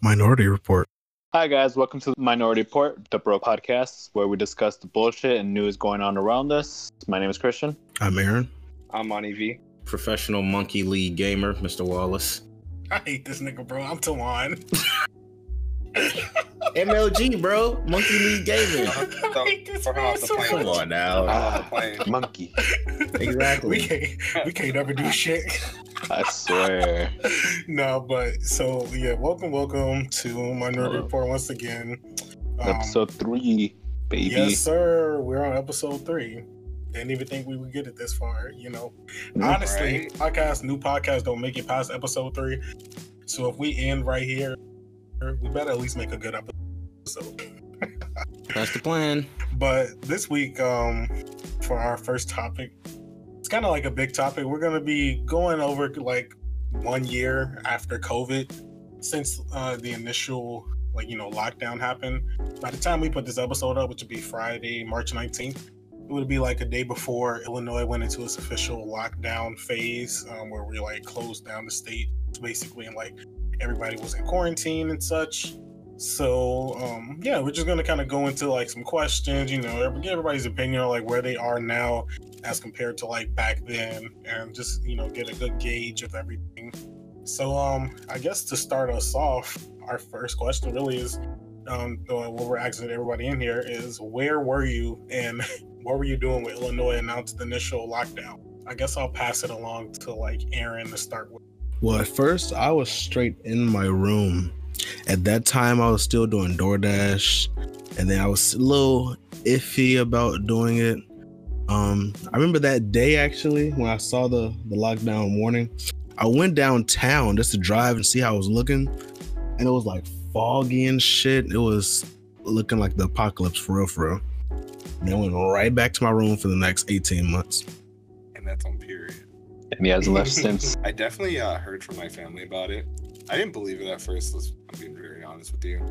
Minority Report. Hi guys, welcome to the Minority Report, the bro podcast, where we discuss the bullshit and news going on around us. My name is Christian. I'm Aaron. I'm Monty V. Professional Monkey League gamer, Mr. Wallace. I hate this nigga, bro. I'm Tawan. MLG, bro. Monkey League Gaming. Come on now. Monkey. Exactly. We can't ever do shit. I swear. No, but so yeah, welcome to Minority Report once again. Episode 3, baby. Yes, sir. We're on episode 3. Didn't even think we would get it this far, you know. Honestly, right. New podcasts don't make it past episode 3. So if we end right here, we better at least make a good episode. That's the plan. But this week, for our first topic, it's kind of like a big topic. We're going to be going over like 1 year after COVID since the initial lockdown happened. By the time we put this episode up, which would be Friday, March 19th, it would be like a day before Illinois went into its official lockdown phase, where we closed down the state basically, and everybody was in quarantine and such. So yeah, we're just going to kind of go into some questions, get everybody's opinion on where they are now as compared to back then, and just get a good gauge of everything. So I guess to start us off, our first question really is what we're asking everybody in here is, where were you and what were you doing when Illinois announced the initial lockdown? I guess I'll pass it along to Aaron to start with. Well, at first, I was straight in my room. At that time, I was still doing DoorDash, and then I was a little iffy about doing it. I remember that day, actually, when I saw the lockdown warning. I went downtown just to drive and see how I was looking, and it was, foggy and shit. It was looking like the apocalypse, for real, for real. And I went right back to my room for the next 18 months. And that's on period. And he hasn't left since. I definitely heard from my family about it. I didn't believe it at first. I'm being very honest with you.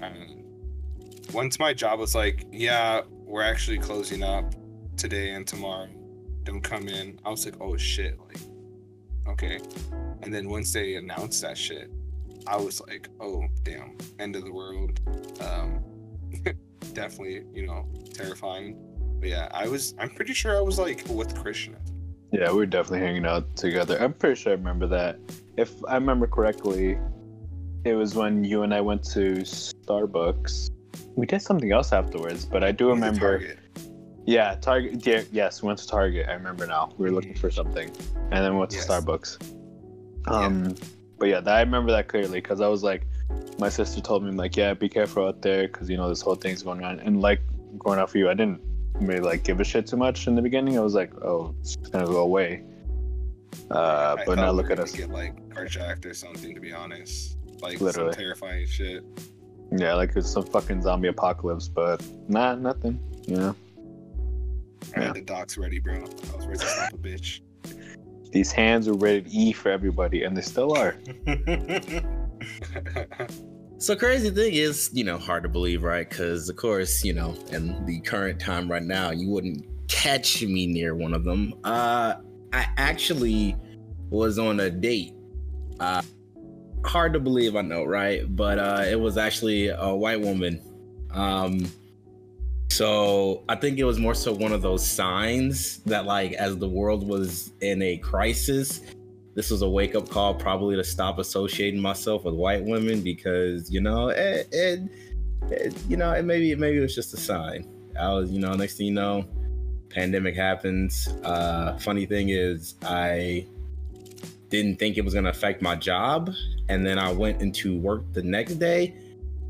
And once my job was yeah, we're actually closing up today and tomorrow. Don't come in. I was oh shit. Okay. And then once they announced that shit, I was oh damn, end of the world. Definitely, terrifying. But yeah, I'm pretty sure I was with Krishna. Yeah, we were definitely hanging out together. I'm pretty sure I remember that. If I remember correctly, it was when you and I went to Starbucks. We did something else afterwards, but I do remember. Target. Yeah, Target. Yeah, yes, we went to Target. I remember now. We were looking for something, and then we went to Starbucks. But yeah, I remember that clearly because I was my sister told me yeah, be careful out there because this whole thing's going on. And growing up for you, I didn't really give a shit too much in the beginning. I was oh, it's gonna go away. But now look at us. Get carjacked or something, to be honest. Literally some terrifying shit. Yeah, it's some fucking zombie apocalypse, but nothing. Yeah. I had the docs ready, bro. I was ready to slap a bitch. These hands are rated E for everybody, and they still are. So crazy thing is, hard to believe, right? Because of course, in the current time right now, you wouldn't catch me near one of them. I actually was on a date. Hard to believe, I know, right? But it was actually a white woman. So I think it was more so one of those signs that as the world was in a crisis, this was a wake-up call probably to stop associating myself with white women because, maybe it was just a sign. I was, next thing you know, pandemic happens. Funny thing is, I didn't think it was going to affect my job. And then I went into work the next day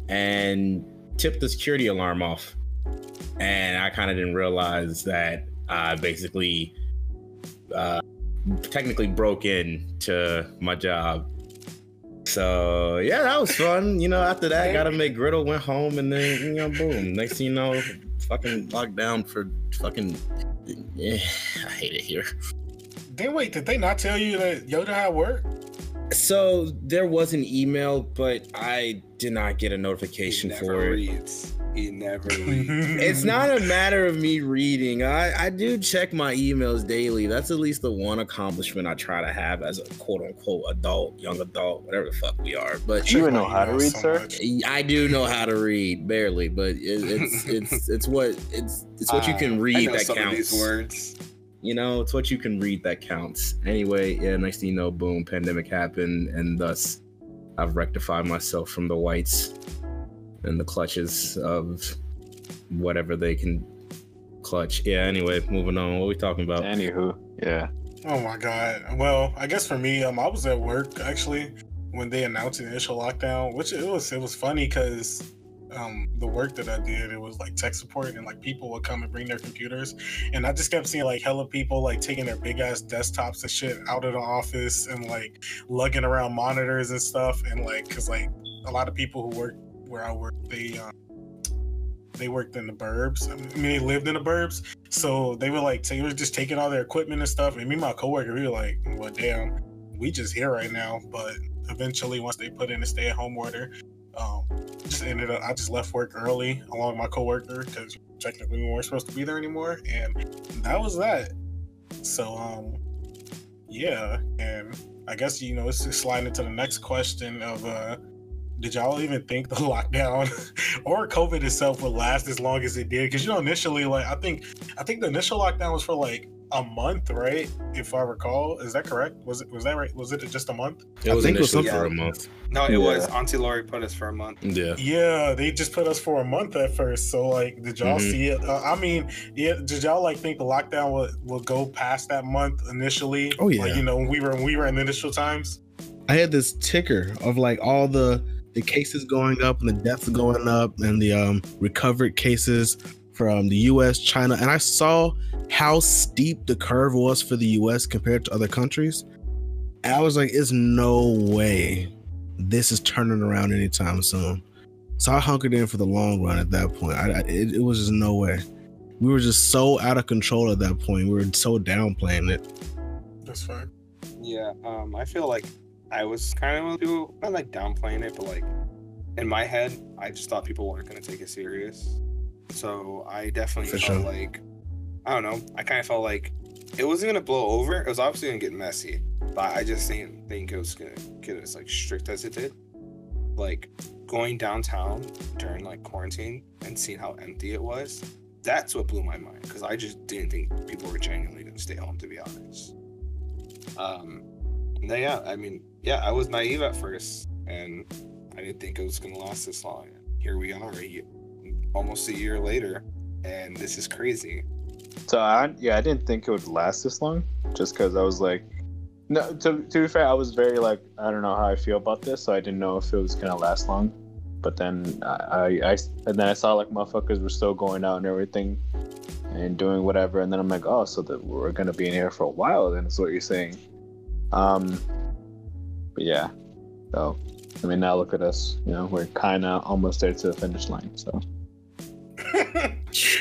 and tipped the security alarm off. And I kind of didn't realize that I basically... technically broke in to my job. So yeah, that was fun. After that, got to make griddle, went home, and then boom, next thing you know, fucking lockdown for fucking I hate it here. Then wait, did they not tell you that Yoda had work? So there was an email, but I did not get a notification for it. He never reads. It's not a matter of me reading. I do check my emails daily. That's at least the one accomplishment I try to have as a quote-unquote adult, young adult, whatever the fuck we are. But you know how to read, sir? I do know how to read, barely, but it's what you can read that counts. I know some of these words. You know, it's what you can read that counts. Anyway, yeah, next thing you know, boom, pandemic happened, and thus I've rectified myself from the whites and the clutches of whatever they can clutch. Yeah, anyway, moving on. What are we talking about? Anywho, yeah. Oh my God. Well, I guess for me, I was at work actually when they announced the initial lockdown, which it was funny because the work that I did, it was like tech support, and like people would come and bring their computers, and I just kept seeing like hella people like taking their big ass desktops and shit out of the office and like lugging around monitors and stuff, and like because like a lot of people who work where I work, they worked in the burbs. I mean, they lived in the burbs, so they were like they were just taking all their equipment and stuff, and me and my coworker, we were like, well damn, we just here right now. But eventually once they put in a stay-at-home order, just ended up, I just left work early along with my coworker because technically we weren't supposed to be there anymore, and that was that. So yeah, and I guess, you know, it's just sliding into the next question of did y'all even think the lockdown or COVID itself would last as long as it did? Because, you know, initially, like I think the initial lockdown was for like a month, right? If I recall, is that correct? Was that right? Was it just a month? I think it was for a month. No, it was. Auntie Lori put us for a month. Yeah, they just put us for a month at first. So, like, did y'all see it? I mean, yeah, did y'all like think the lockdown will go past that month initially? Oh yeah. Like, you know, when we were in the initial times. I had this ticker of like all the cases going up and the deaths going up and the recovered cases from the US, China, and I saw how steep the curve was for the US compared to other countries. And I was like, there's no way this is turning around anytime soon. So I hunkered in for the long run at that point. It was just no way. We were just so out of control at that point. We were so downplaying it. That's fine. Yeah, I feel like I was kind of one of the people, not like downplaying it, but like in my head, I just thought people weren't going to take it serious. So I definitely felt like, I don't know, I kind of felt like it wasn't going to blow over. It was obviously going to get messy, but I just didn't think it was going to get as like strict as it did. Like going downtown during like quarantine and seeing how empty it was, that's what blew my mind, because I just didn't think people were genuinely going to stay home, to be honest. I was naive at first, and I didn't think it was going to last this long. Here we are, almost a year later, and this is crazy. So I didn't think it would last this long, just because I was like, no. To be fair, I was very like, I don't know how I feel about this, so I didn't know if it was gonna last long. But then I saw like motherfuckers were still going out and everything, and doing whatever, and then I'm like, oh, so that we're gonna be in here for a while, then is what you're saying. But yeah, so I mean, now look at us. You know, we're kind of almost there to the finish line. So.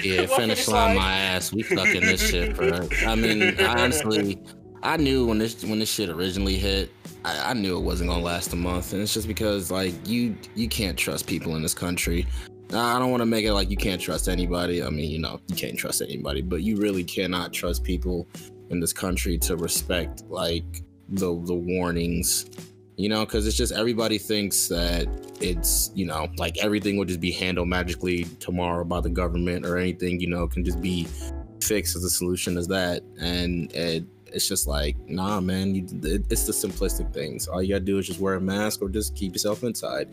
Yeah, finish line my ass. We fucking this shit, bro. I mean, honestly, I knew when this shit originally hit, I knew it wasn't gonna last a month, and it's just because like you can't trust people in this country. I don't want to make it like you can't trust anybody. I mean, you know, you can't trust anybody, but you really cannot trust people in this country to respect like the warnings, you know, because it's just everybody thinks that it's, you know, like everything will just be handled magically tomorrow by the government, or anything, you know, can just be fixed as a solution as that. And it's just like, nah, man, it's the simplistic things. All you gotta do is just wear a mask or just keep yourself inside.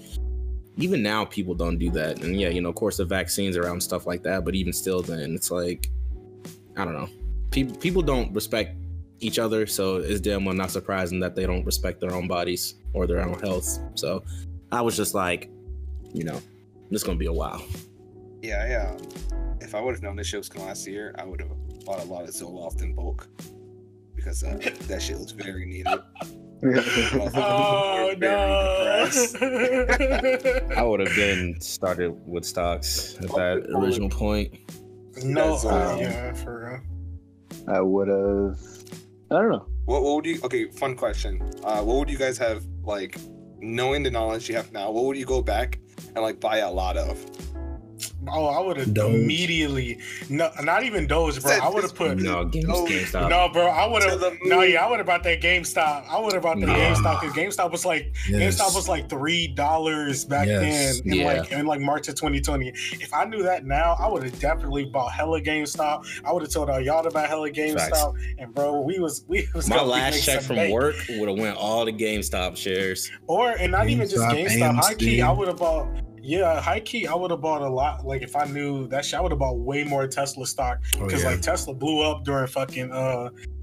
Even now people don't do that. And yeah, you know, of course the vaccines are out and stuff like that, but even still then it's like, I don't know, people don't respect each other, so it's damn well not surprising that they don't respect their own bodies or their own health. So I was just like, you know, this gonna be a while. Yeah. If I would have known this shit was gonna last year, I would have bought a lot of Zoloft in bulk, because that shit was very needed. Oh no! I would have been started with stocks at that original point. No, yeah, for real. I would have. I don't know. What would you? Okay, fun question. What would you guys have, like, knowing the knowledge you have now? What would you go back and like buy a lot of? Oh, I would have immediately. No, not even Doge, bro. I would have put GameStop. No, bro. I would have. No, yeah, I would have bought that GameStop. I would have bought the GameStop because GameStop was like $3 back then, in March of 2020. If I knew that now, I would have definitely bought hella GameStop. I would have told all y'all to buy hella GameStop. Nice. And bro, we was. My last check from work would have went all the GameStop shares. Even just GameStop. High key, I would have bought. Yeah, high key, I would have bought a lot. Like, if I knew that shit, I would have bought way more Tesla stock because Tesla blew up during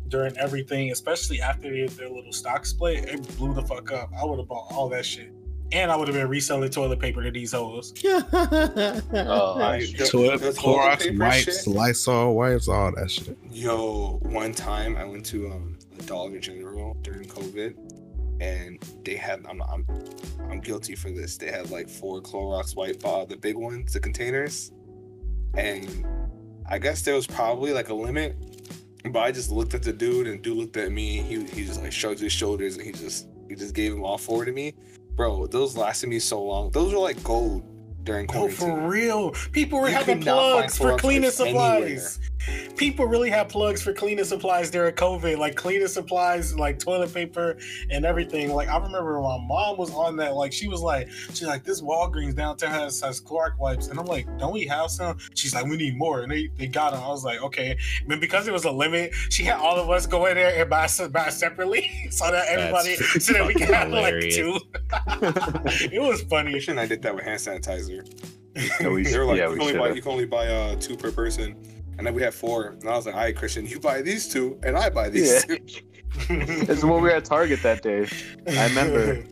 during everything, especially after they did their little stock split. It blew the fuck up. I would have bought all that shit, and I would have been reselling toilet paper to these hoes. Clorox wipes, Lysol wipes, all that shit. Yo, one time I went to the Dollar General during COVID. And they had, I'm guilty for this. They had like 4 Clorox white bottles, the big ones, the containers. And I guess there was probably like a limit, but I just looked at the dude, and dude looked at me. He just like shrugged his shoulders, and he just gave them all 4 to me. Bro, those lasted me so long. Those were like gold during quarantine. Oh, for real, people were having plugs for cleaning supplies. People really had plugs for cleaning supplies during COVID, like cleaning supplies, like toilet paper and everything. Like, I remember my mom was on that. Like, she's like, this Walgreens downtown has Clorox wipes, and I'm like, don't we have some? She's like, we need more, and they got them. I was like, okay, and because it was a limit, she had all of us go in there and buy separately, so that we can have like 2. It was funny. I did that with hand sanitizer. Yeah, they were like, you can only buy 2 per person. And then we had 4, and I was like, all right, Christian, you buy these 2, and I buy these 2. It's when we were at Target that day. I remember.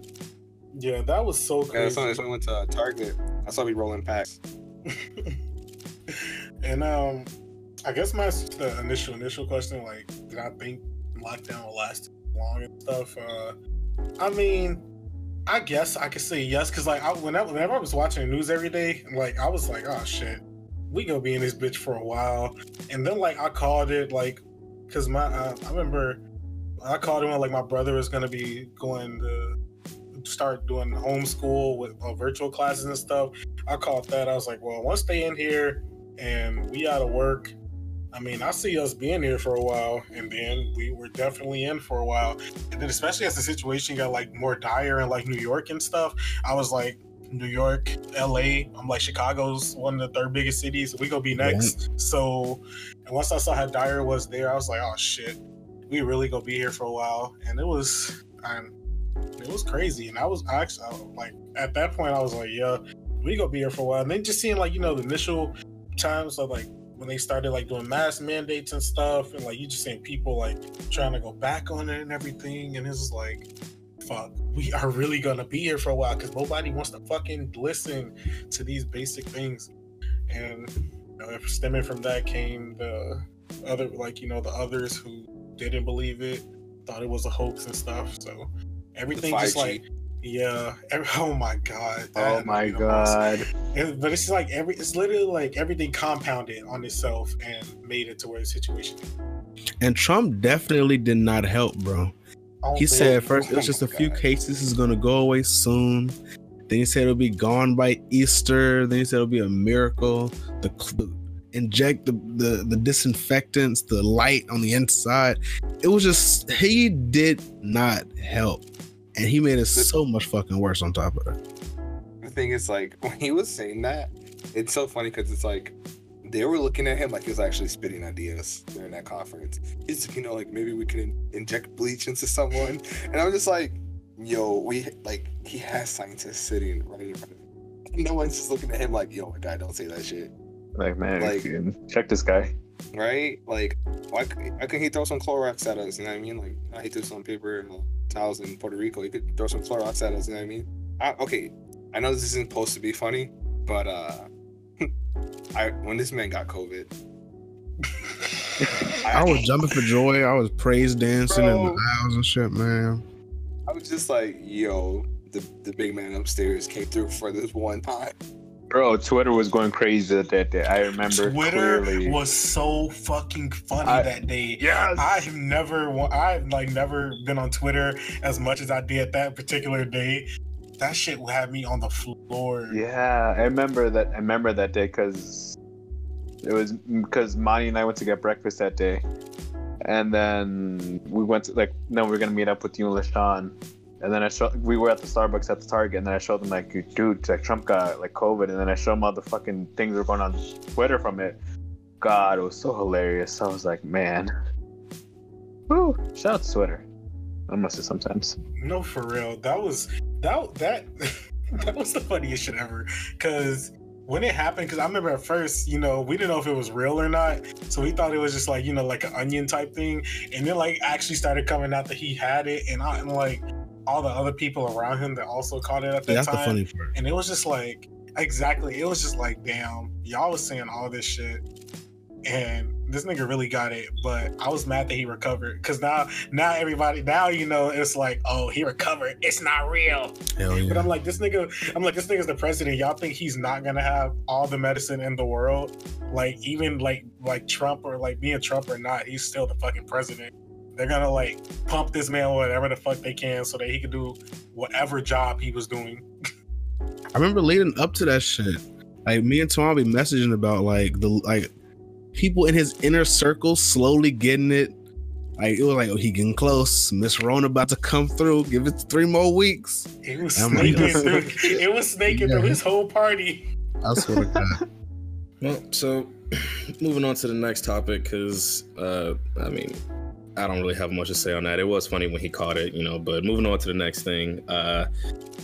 Yeah, that was so crazy. Yeah, that's when we went to Target. I saw me rolling packs. And I guess my initial question, like, did I think lockdown will last long and stuff? I mean, I guess I could say yes, because like whenever I was watching the news every day, like I was like, oh shit, we gonna be in this bitch for a while. And then like I called it, like, because my I remember I called it when like my brother was gonna be going to start doing homeschool with virtual classes and stuff. I called that. I was like, well, once they in here and we out of work, I mean, I see us being here for a while, and then we were definitely in for a while. And then especially as the situation got like more dire in like New York and stuff, I was like, New York, LA, I'm like, Chicago's one of the 3rd biggest cities. We gonna be next. Right. So, and once I saw how dire it was there, I was like, oh shit, we really gonna be here for a while. And it was crazy. And I was at that point, I was like, yeah, we gonna be here for a while. And then just seeing like, you know, the initial times of like when they started like doing mask mandates and stuff, and like you just seeing people like trying to go back on it and everything, and it's just like, fuck, we are really gonna be here for a while because nobody wants to fucking listen to these basic things. And you know, stemming from that came the other, like, you know, the others who didn't believe it, thought it was a hoax and stuff. So everything just like, yeah, oh my god, oh my god. But it's like it's literally like everything compounded on itself and made it to where the situation is. And Trump definitely did not help, bro. He said first it was just a few cases, is gonna go away soon. Then he said it'll be gone by Easter. Then he said it'll be a miracle. Inject the disinfectants, the light on the inside. It was just, he did not help, and he made it so much fucking worse on top of it. The thing is, like, when he was saying that, it's so funny because it's like, they were looking at him like he was actually spitting ideas during that conference. It's, you know, like, maybe we can inject bleach into someone. And I'm just like, yo, he has scientists sitting right in front of him. No one's just looking at him like, yo, my guy, don't say that shit. Like, man, like, check this guy. Right? Like, why couldn't he throw some Clorox at us? You know what I mean? Like, he threw some paper and towels in Puerto Rico. He could throw some Clorox at us. You know what I mean? Okay, I know this isn't supposed to be funny, but, when this man got COVID, I was jumping for joy. I was praise dancing, bro, in the aisles and shit, man. I was just like, yo, the big man upstairs came through for this one time. Bro, Twitter was going crazy that day. I remember Twitter clearly was so fucking funny that day. Yes. I've never been on Twitter as much as I did that particular day. that shit had me on the floor. Yeah, I remember that day because Monty and I went to get breakfast that day, and then we went to we're gonna meet up with you and LaShawn. And then we were at the Starbucks at the Target, and then I showed them Trump got COVID, and then I showed them all the fucking things that were going on Twitter from it. God, it was so hilarious. I was like, man, woo! Shout out to Twitter. I must have sometimes. No, for real, that was the funniest shit ever. Because when it happened, because I remember at first, we didn't know if it was real or not, so we thought it was just like an onion type thing, and then actually started coming out that he had it, and I'm like. All the other people around him that also caught it at that time. That's the funny part. And it was just exactly. It was just damn, y'all was saying all this shit. And this nigga really got it. But I was mad that he recovered. Because now everybody, it's oh, he recovered. It's not real. Hell yeah. But this nigga's the president. Y'all think he's not going to have all the medicine in the world? Even Trump or being Trump or not, he's still the fucking president. They're gonna pump this man whatever the fuck they can so that he could do whatever job he was doing. I remember leading up to that shit, me and Tom be messaging about the people in his inner circle slowly getting it. It was oh, he getting close. Miss Rona about to come through. Give it 3 more weeks. It was snaking through. It was snaking through his whole party. I swear to God. Well, so moving on to the next topic, because I don't really have much to say on that. It was funny when he caught it, but moving on to the next thing.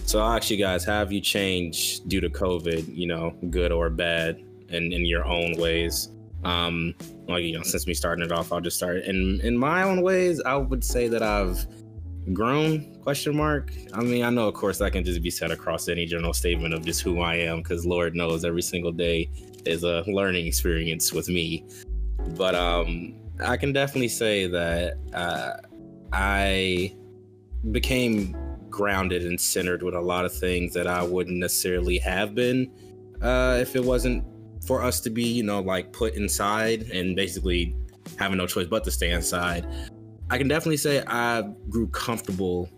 So actually, guys, have you changed due to COVID, good or bad, and in your own ways? Since me starting it off, I'll just start. And in my own ways, I would say that I've grown, ? I know, of course, that can just be said across any general statement of just who I am, because Lord knows every single day is a learning experience with me. But, I can definitely say that I became grounded and centered with a lot of things that I wouldn't necessarily have been if it wasn't for us to be, put inside and basically having no choice but to stay inside. I can definitely say I grew comfortable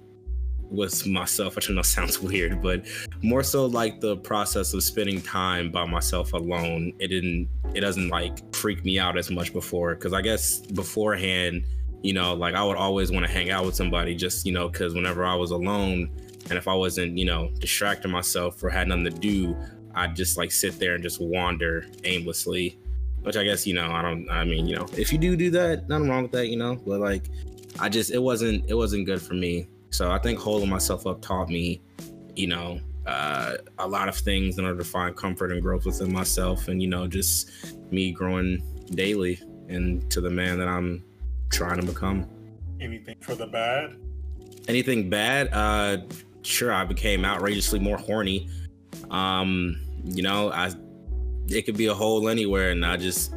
with myself, which I know sounds weird, but more so the process of spending time by myself alone. It doesn't freak me out as much before, because I guess beforehand, I would always want to hang out with somebody just, because whenever I was alone and if I wasn't, distracting myself or had nothing to do, I'd just sit there and just wander aimlessly, which I guess, if you do that, nothing wrong with that, but it wasn't good for me. So I think holding myself up taught me, a lot of things in order to find comfort and growth within myself, and, just me growing daily and to the man that I'm trying to become. Anything for the bad? Anything bad? Sure, I became outrageously more horny. It could be a hole anywhere, and I just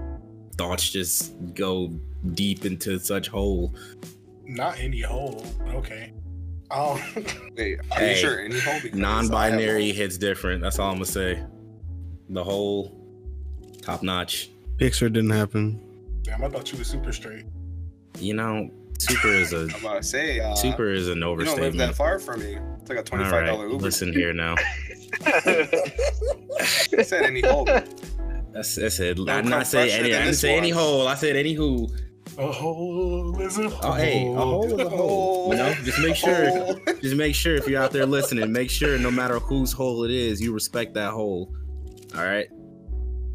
thoughts just go deep into such hole. Not any hole, but okay. Oh, wait, are you sure any hole? Non-binary hits different. That's all I'm gonna say. The whole top notch picture didn't happen. Damn, I thought you were super straight. Super is a. I'm about to say, super is an overstatement. You don't live that far from me. It's like a $25 Uber. Listen here now. I said any hole. That's it. No, I did not say any. I didn't say any hole. I said any who. A hole is a hole. Oh, hey, a hole is a hole. Just make sure if you're out there listening, make sure no matter whose hole it is, you respect that hole. All right,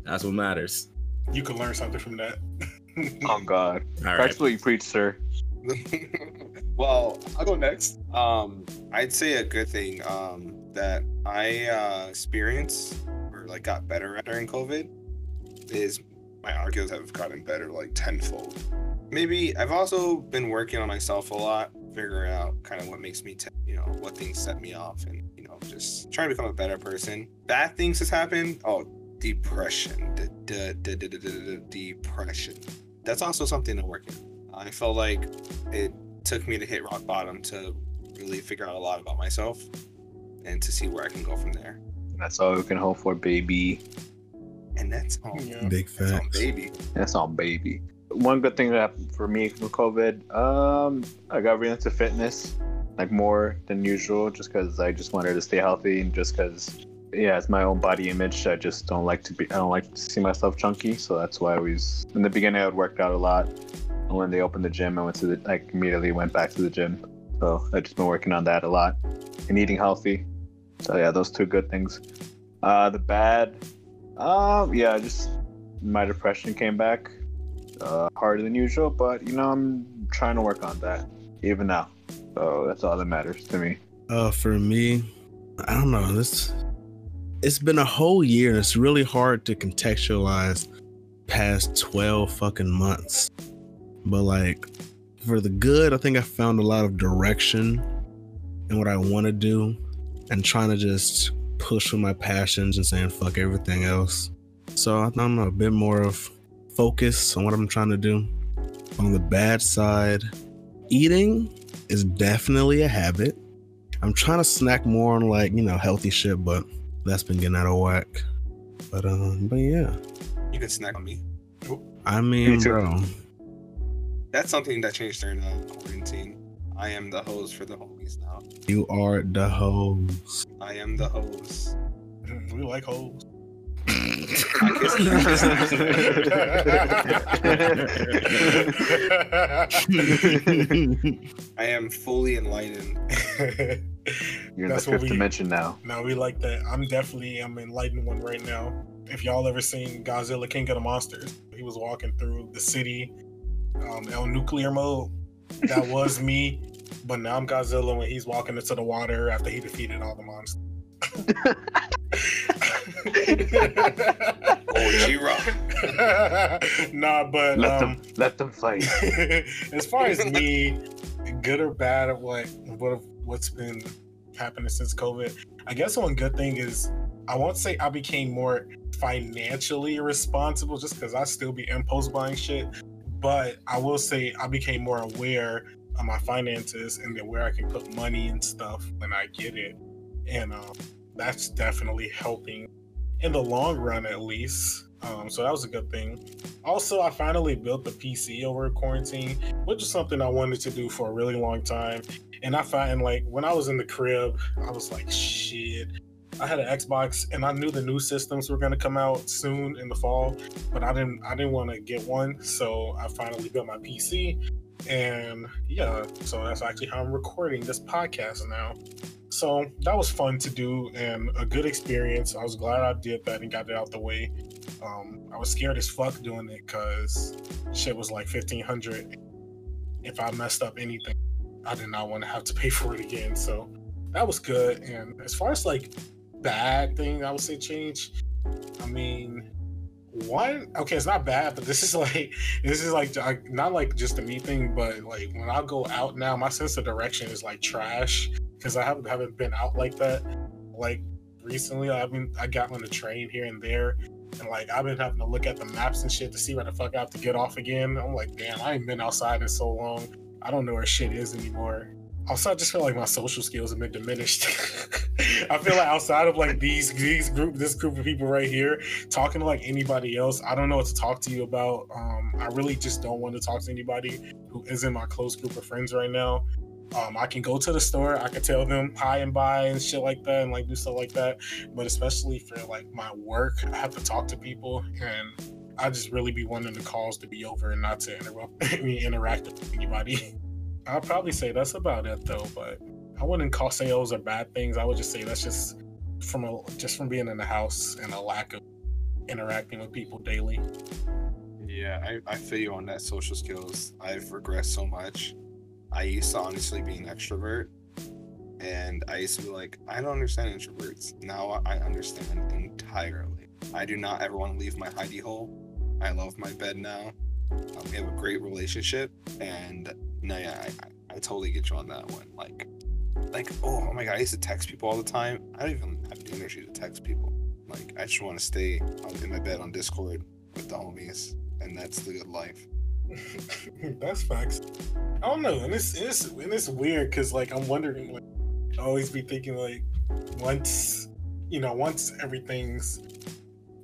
that's what matters. You can learn something from that. Oh God! All right. That's what you preach, sir. Well, I'll go next. I'd say a good thing that I experienced or got better at during COVID is. My arguments have gotten better 10-fold. Maybe I've also been working on myself a lot, figuring out kind of what makes me, what things set me off, and just trying to become a better person. Bad things has happened. Oh, depression. Depression. That's also something I'm working on. I felt like it took me to hit rock bottom to really figure out a lot about myself and to see where I can go from there. That's all we can hope for, baby. And that's all. Yeah. Big facts. That's on baby. One good thing that happened for me from COVID, I got really into fitness. like more than usual, just because I just wanted to stay healthy, and just because, yeah, it's my own body image. I just don't like to be, I don't like to see myself chunky. So that's why I was, in the beginning, I worked out a lot. And when they opened the gym, I went to the, like, immediately went back to the gym. So I've just been working on that a lot and eating healthy. So yeah, those two good things. The bad, yeah, just my depression came back harder than usual, but you know, I'm trying to work on that even now. So that's all that matters to me. For me, I don't know. It's been a whole year, and it's really hard to contextualize past 12 fucking months. But like, for the good, I think I found a lot of direction in what I want to do, and trying to just push with my passions and saying fuck everything else. So I don't know, a bit more of focus on what I'm trying to do. On the bad side, eating is definitely a habit. I'm trying to snack more on, like, you know, healthy shit, but that's been getting out of whack. But yeah, you can snack on me. Oop. I mean, bro, that's something that changed during the quarantine. I am the host for the homies now. You are the host. I am the host. We like hoes. I am fully enlightened. You're in the fifth dimension now. No, we like that. I'm enlightened one right now. If y'all ever seen Godzilla King of the Monsters, he was walking through the city El Nuclear mode. That was me, but now I'm Godzilla when he's walking into the water after he defeated all the monsters. Oh, G-Rock. Nah, but let them fight. As far as me, good or bad at what's been happening since COVID, I guess one good thing is, I won't say I became more financially responsible, just because I still be impulse buying shit. But I will say I became more aware of my finances and where I can put money and stuff when I get it. And that's definitely helping in the long run, at least. So that was a good thing. Also, I finally built the PC over quarantine, which is something I wanted to do for a really long time. And I find, like, when I was in the crib, I was like, shit. I had an Xbox, and I knew the new systems were going to come out soon in the fall, but I didn't want to get one, so I finally built my PC, and yeah, so that's actually how I'm recording this podcast now. So that was fun to do and a good experience. I was glad I did that and got it out the way. I was scared as fuck doing it because shit was like $1,500. If I messed up anything, I did not want to have to pay for it again, so that was good. And as far as like bad thing I would say change, I mean, one, okay, it's not bad, but this is like not like just a me thing, but like when I go out now, my sense of direction is like trash, because I haven't been out like that. Like recently, I got on the train here and there, and like I've been having to look at the maps and shit to see where the fuck I have to get off again. I'm like, damn, I ain't been outside in so long, I don't know where shit is anymore. Also, I just feel like my social skills have been diminished. I feel like outside of like this group of people right here, talking to like anybody else, I don't know what to talk to you about. I really just don't want to talk to anybody who isn't my close group of friends right now. I can go to the store, I can tell them hi and bye and shit like that, and like do stuff like that. But especially for like my work, I have to talk to people, and I just really be wanting the calls to be over and not to interact with anybody. I'll probably say that's about it though, but I wouldn't call sales or bad things. I would just say that's just from being in the house and a lack of interacting with people daily. Yeah, I feel you on that. Social skills, I've regressed so much. I used to honestly be an extrovert, and I used to be like, I don't understand introverts. Now I understand entirely. I do not ever want to leave my hidey hole. I love my bed now. We have a great relationship, and no, yeah, I totally get you on that one. Like, oh my god, I used to text people all the time. I don't even have the energy to text people. Like, I just want to stay in my bed on Discord with the homies, and that's the good life. That's facts. I don't know, and it's weird because like I'm wondering, like, I always be thinking like, once everything's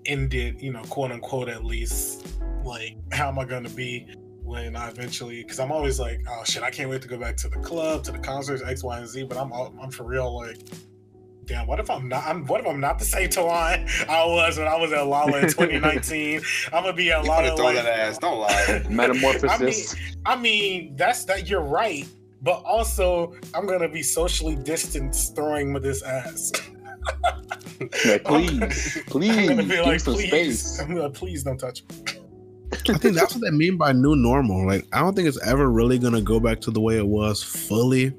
ended, quote unquote, at least, like, how am I gonna be? when I eventually, because I'm always like, oh shit, I can't wait to go back to the club, to the concerts, X, Y, and Z. But I'm for real like, damn, what if I'm not the same Tawan I was when I was at Lala in 2019? I'm gonna be at Lala. You throw that ass, don't lie. Metamorphosis. I mean, that's that. You're right, but also I'm gonna be socially distanced throwing with this ass. Like, please, I'm gonna be like, please. I'm like, please don't touch me. I think that's what they mean by new normal. Like, I don't think it's ever really gonna go back to the way it was fully,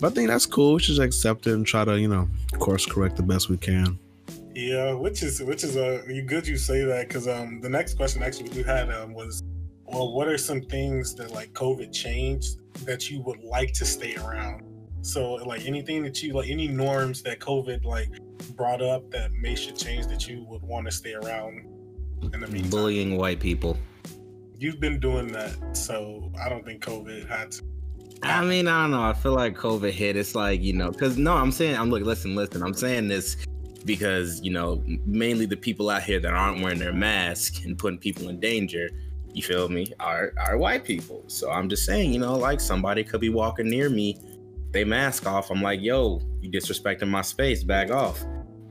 but I think that's cool. We should just accept it and try to, you know, course correct the best we can. Yeah, which is you good you say that, because the next question actually we had was, well, what are some things that like COVID changed that you would like to stay around? So like anything that you like, any norms that COVID like brought up that may should change that you would want to stay around in the meantime. Bullying white people. You've been doing that, so I don't think COVID had to. I mean, I don't know. I feel like COVID hit. It's like, you know, because no, I'm saying, I'm like, listen. I'm saying this because, you know, mainly the people out here that aren't wearing their mask and putting people in danger, you feel me, are white people. So I'm just saying, you know, like somebody could be walking near me, they mask off. I'm like, yo, you disrespecting my space, back off.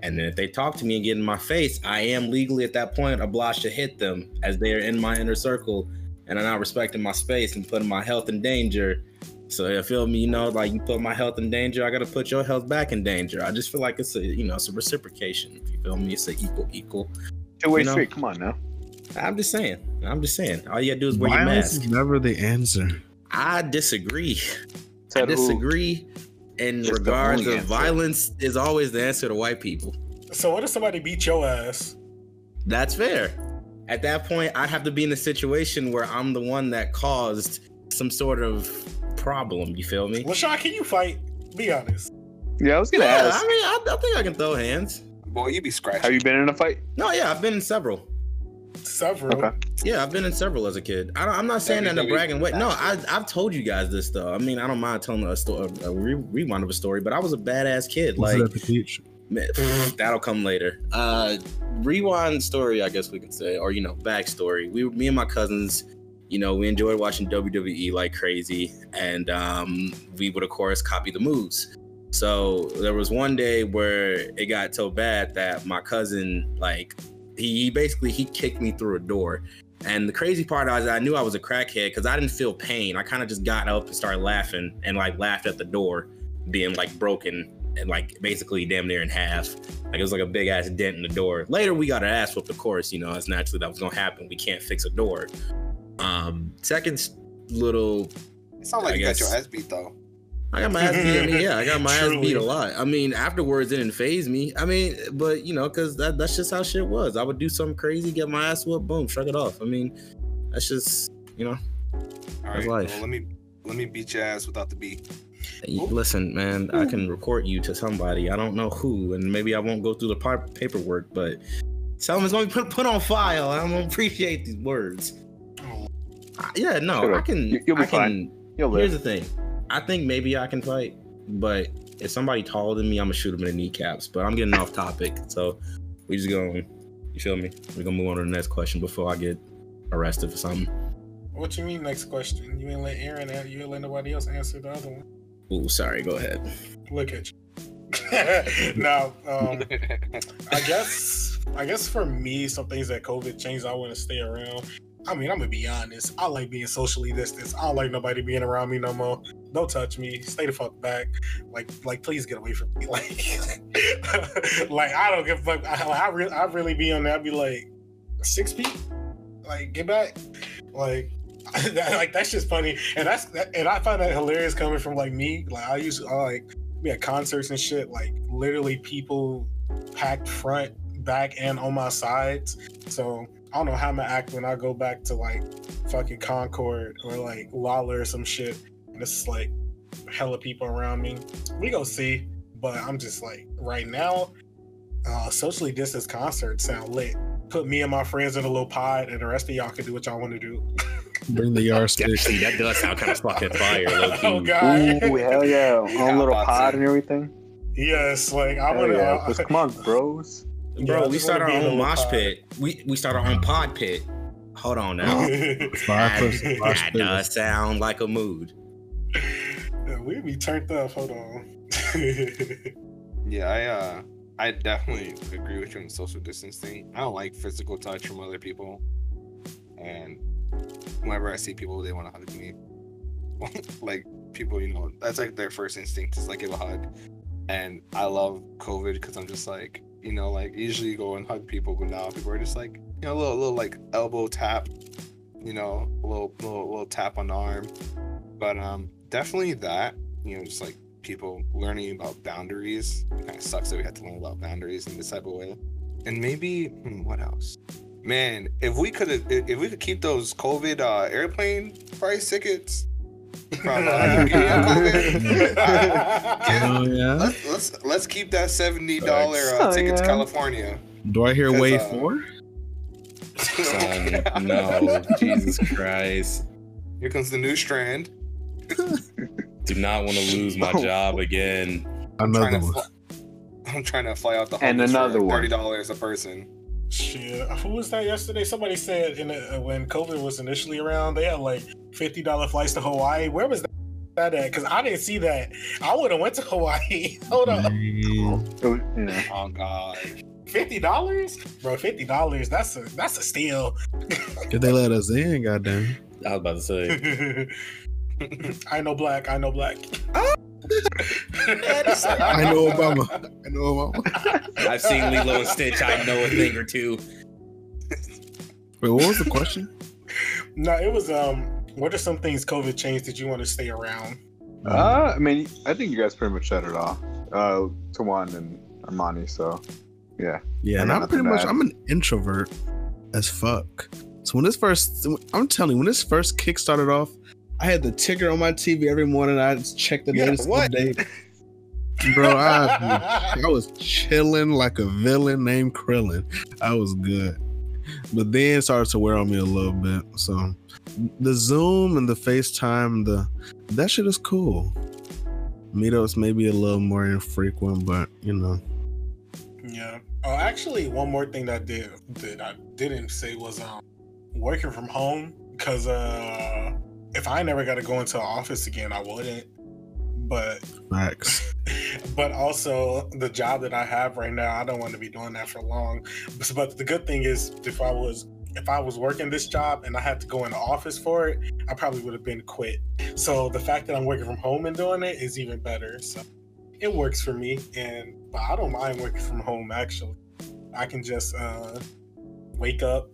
And then if they talk to me and get in my face, I am legally at that point obliged to hit them as they are in my inner circle and are not respecting my space and putting my health in danger. So you feel me, you know, like you put my health in danger, I got to put your health back in danger. I just feel like it's a, you know, it's a reciprocation. You feel me? It's an equal. Two-way street. Come on now. I'm just saying. All you gotta do is wear your mask. Violence is never the answer. I disagree. I disagree. In regards to violence, is always the answer to white people. So what if somebody beat your ass? That's fair. At that point, I have to be in a situation where I'm the one that caused some sort of problem. You feel me? Well, Sean, can you fight? Be honest. Yeah, I was gonna ask. I mean, I think I can throw hands. Boy, you be scratching. Have you been in a fight? No, yeah, I've been in several. Several? Okay. Yeah, I've been in several as a kid. I'm not saying that in a bragging way. No, I've told you guys this though. I mean, I don't mind telling a story, a rewind of a story, but I was a badass kid. Like, that'll come later. Rewind story, I guess we can say, or you know, backstory. Me and my cousins, you know, we enjoyed watching WWE like crazy, and we would of course copy the moves. So there was one day where it got so bad that my cousin, like, he kicked me through a door. And the crazy part is I knew I was a crackhead because I didn't feel pain. I kind of just got up and started laughing and like laughed at the door being like broken and like basically damn near in half. Like it was like a big ass dent in the door. Later we got our ass whooped, of course, you know, as naturally that was gonna happen. We can't fix a door. Second little. It sounds like you got your ass beat though. I got my ass beat. I mean, yeah, I got my ass beat a lot. I mean, afterwards, it didn't faze me. I mean, but, you know, because that's just how shit was. I would do something crazy, get my ass whooped, boom, shrug it off. I mean, that's just, you know, that's life. Well, let me beat your ass without the beat. Hey, listen, man, I can report you to somebody. I don't know who, and maybe I won't go through the paperwork, but someone's going to be put on file. I don't appreciate these words. Yeah, no, sure. I can. You'll be fine. Here's the thing. I think maybe I can fight, but if somebody taller than me, I'm gonna shoot him in the kneecaps. But I'm getting off topic, so we just going, you feel me? We're gonna move on to the next question before I get arrested for something. What you mean next question? You ain't let Aaron out. You ain't let nobody else answer the other one. Ooh, sorry. Go ahead. Look at you. Now, I guess for me, some things that COVID changed, I want to stay around. I mean, I'm gonna be honest. I like being socially distanced. I don't like nobody being around me no more. Don't touch me. Stay the fuck back. Like, please get away from me. Like, I don't give a fuck. I really be on that. I'd be like 6 feet. Like, get back. Like that's just funny. And and I find that hilarious coming from like me. Like, I used to like be at concerts and shit. Like, literally, people packed front, back, and on my sides. So. I don't know how I'm gonna act when I go back to like fucking Concord or like Lawler or some shit. And it's just like hella people around me. We gonna see, but I'm just like right now, socially distanced concerts sound lit. Put me and my friends in a little pod, and the rest of y'all can do what y'all want to do. Bring the yardstick. Actually, that does sound kind of fucking fire. Low key. Oh god! Ooh, hell yeah! One little pod and everything. Yes, like I want to. Yeah. Come on, bros. Bro, yeah, we start our own mosh pit. We start our own pod pit. Hold on now. That does sound like a mood. We'd be turned up. Hold on. Yeah, I definitely agree with you on the social distancing. I don't like physical touch from other people, and whenever I see people, they want to hug me. Like people, you know, that's like their first instinct is like give a hug. And I love COVID because I'm just like, you know, like usually you go and hug people, but now people are just like, you know, a little like elbow tap, you know, a little tap on the arm. But definitely that, you know, just like people learning about boundaries. It kind of sucks that we had to learn about boundaries in this type of way. And maybe what else? Man, if we could keep those COVID airplane price tickets. From, let's keep that $70 ticket to California. Do I hear wave four? No, Jesus Christ! Here comes the new strand. Do not want to lose my job again. I'm trying to fly out the and another for $30 a person. Shit, who was that yesterday? Somebody said when COVID was initially around, they had like $50 flights to Hawaii. Where was that at? Because I didn't see that. I would have went to Hawaii. Hold up. Oh God. $50, bro. $50. That's a steal. If they let us in, goddamn. I was about to say. I know black. I know Obama. I've seen Lilo and Stitch. I know a thing or two. Wait, what was the question? No, it was what are some things COVID changed that you want to stay around? I mean, I think you guys pretty much said it all. Tawan and Armani. So yeah. And I'm pretty much I'm an introvert as fuck. So when this first kick started off, I had the ticker on my TV every morning. I just checked the latest update. Bro, I was chilling like a villain named Krillin. I was good. But then it started to wear on me a little bit. So the Zoom and the FaceTime, that shit is cool. Meetups may be a little more infrequent, but you know. Yeah. Oh, actually, one more thing that I didn't say was working from home because if I never got to go into an office again, I wouldn't. But facts. But also the job that I have right now, I don't want to be doing that for long. But the good thing is, if I was working this job and I had to go in the office for it, I probably would have been quit. So the fact that I'm working from home and doing it is even better. So it works for me, but I don't mind working from home actually. I can just wake up,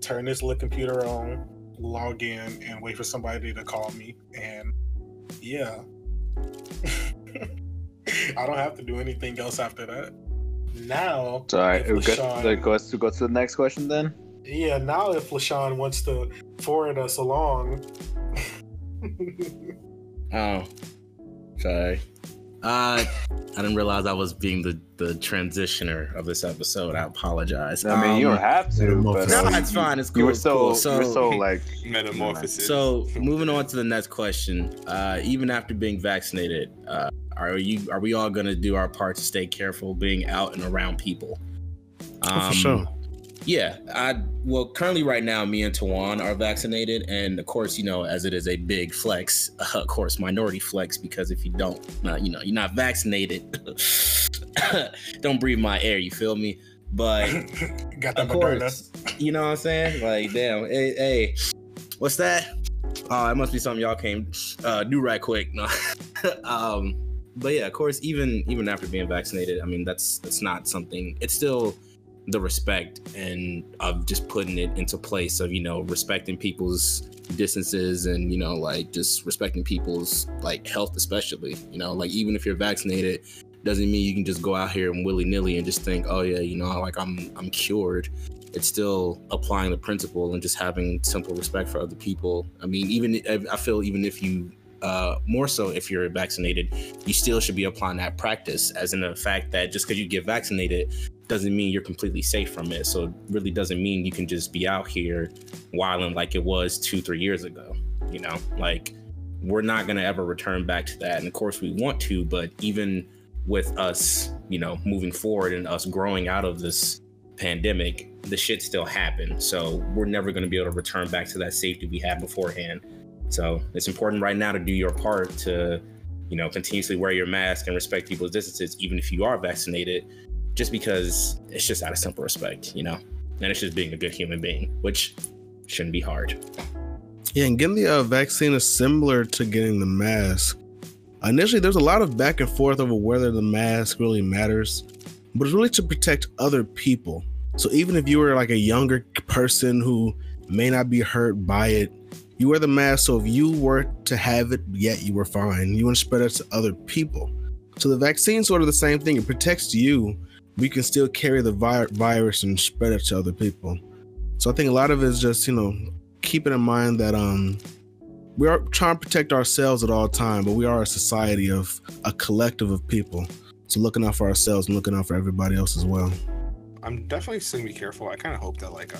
turn this little computer on, log in and wait for somebody to call me, and yeah. I don't have to do anything else after that. Now, sorry, let's go to the next question then. Yeah, now if LaShawn wants to forward us along. Oh, sorry. I didn't realize I was being the transitioner of this episode. I apologize. I mean, you don't have to. But no, it's fine. It's cool. You're so like metamorphosis. So moving on to the next question. Even after being vaccinated, are we all gonna do our part to stay careful being out and around people? For sure. Yeah. Currently right now, me and Tawan are vaccinated. And of course, you know, as it is a big flex, of course, minority flex, because if you don't, you know, you're not vaccinated, don't breathe my air. You feel me? But got that of course, you know what I'm saying? Like, damn, hey, what's that? It must be something y'all came do right quick. No. But yeah, of course, even after being vaccinated, I mean, that's not something. It's still the respect and of just putting it into place of, you know, respecting people's distances and, you know, like just respecting people's like health, especially, you know, like even if you're vaccinated doesn't mean you can just go out here and willy-nilly and just think, oh yeah, you know, like I'm cured. It's still applying the principle and just having simple respect for other people. I mean, even if you more so if you're vaccinated, you still should be applying that practice, as in the fact that just because you get vaccinated doesn't mean you're completely safe from it. So it really doesn't mean you can just be out here wilding like it was 2-3 years ago. You know, like we're not going to ever return back to that. And of course we want to, but even with us, you know, moving forward and us growing out of this pandemic, the shit still happened. So we're never going to be able to return back to that safety we had beforehand. So it's important right now to do your part to, you know, continuously wear your mask and respect people's distances, even if you are vaccinated, just because it's just out of simple respect, you know, and it's just being a good human being, which shouldn't be hard. Yeah, and getting the vaccine is similar to getting the mask. Initially, there's a lot of back and forth over whether the mask really matters, but it's really to protect other people. So even if you were like a younger person who may not be hurt by it, you wear the mask. So if you were to have it, yet you were fine, you wouldn't spread it to other people. So the vaccine's sort of the same thing. It protects you, but you can still carry the virus and spread it to other people. So I think a lot of it is just, you know, keeping in mind that we are trying to protect ourselves at all time, but we are a society of a collective of people. So looking out for ourselves and looking out for everybody else as well. I'm definitely still gonna be careful. I kind of hope that like,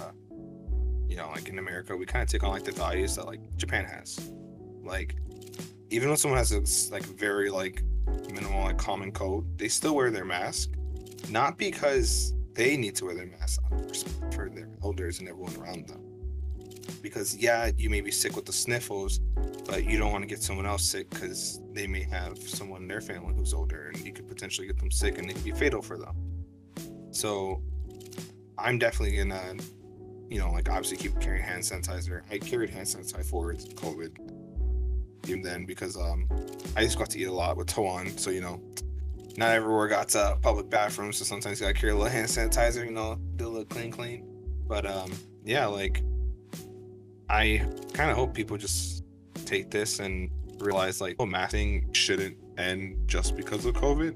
you know, like in America, we kind of take on like the values that like Japan has. Like, even when someone has a like very like minimal like common code, they still wear their mask, not because they need to wear their mask for their elders and everyone around them. Because yeah, you may be sick with the sniffles, but you don't want to get someone else sick because they may have someone in their family who's older and you could potentially get them sick and it could be fatal for them. So I'm definitely gonna, you know, like obviously keep carrying hand sanitizer. I carried hand sanitizer for COVID even then because I just got to eat a lot with Toan, so you know, not everywhere got to public bathrooms, so sometimes you gotta carry a little hand sanitizer, you know, do a little clean. But yeah, like I kind of hope people just take this and realize like, oh, masking shouldn't end just because of COVID.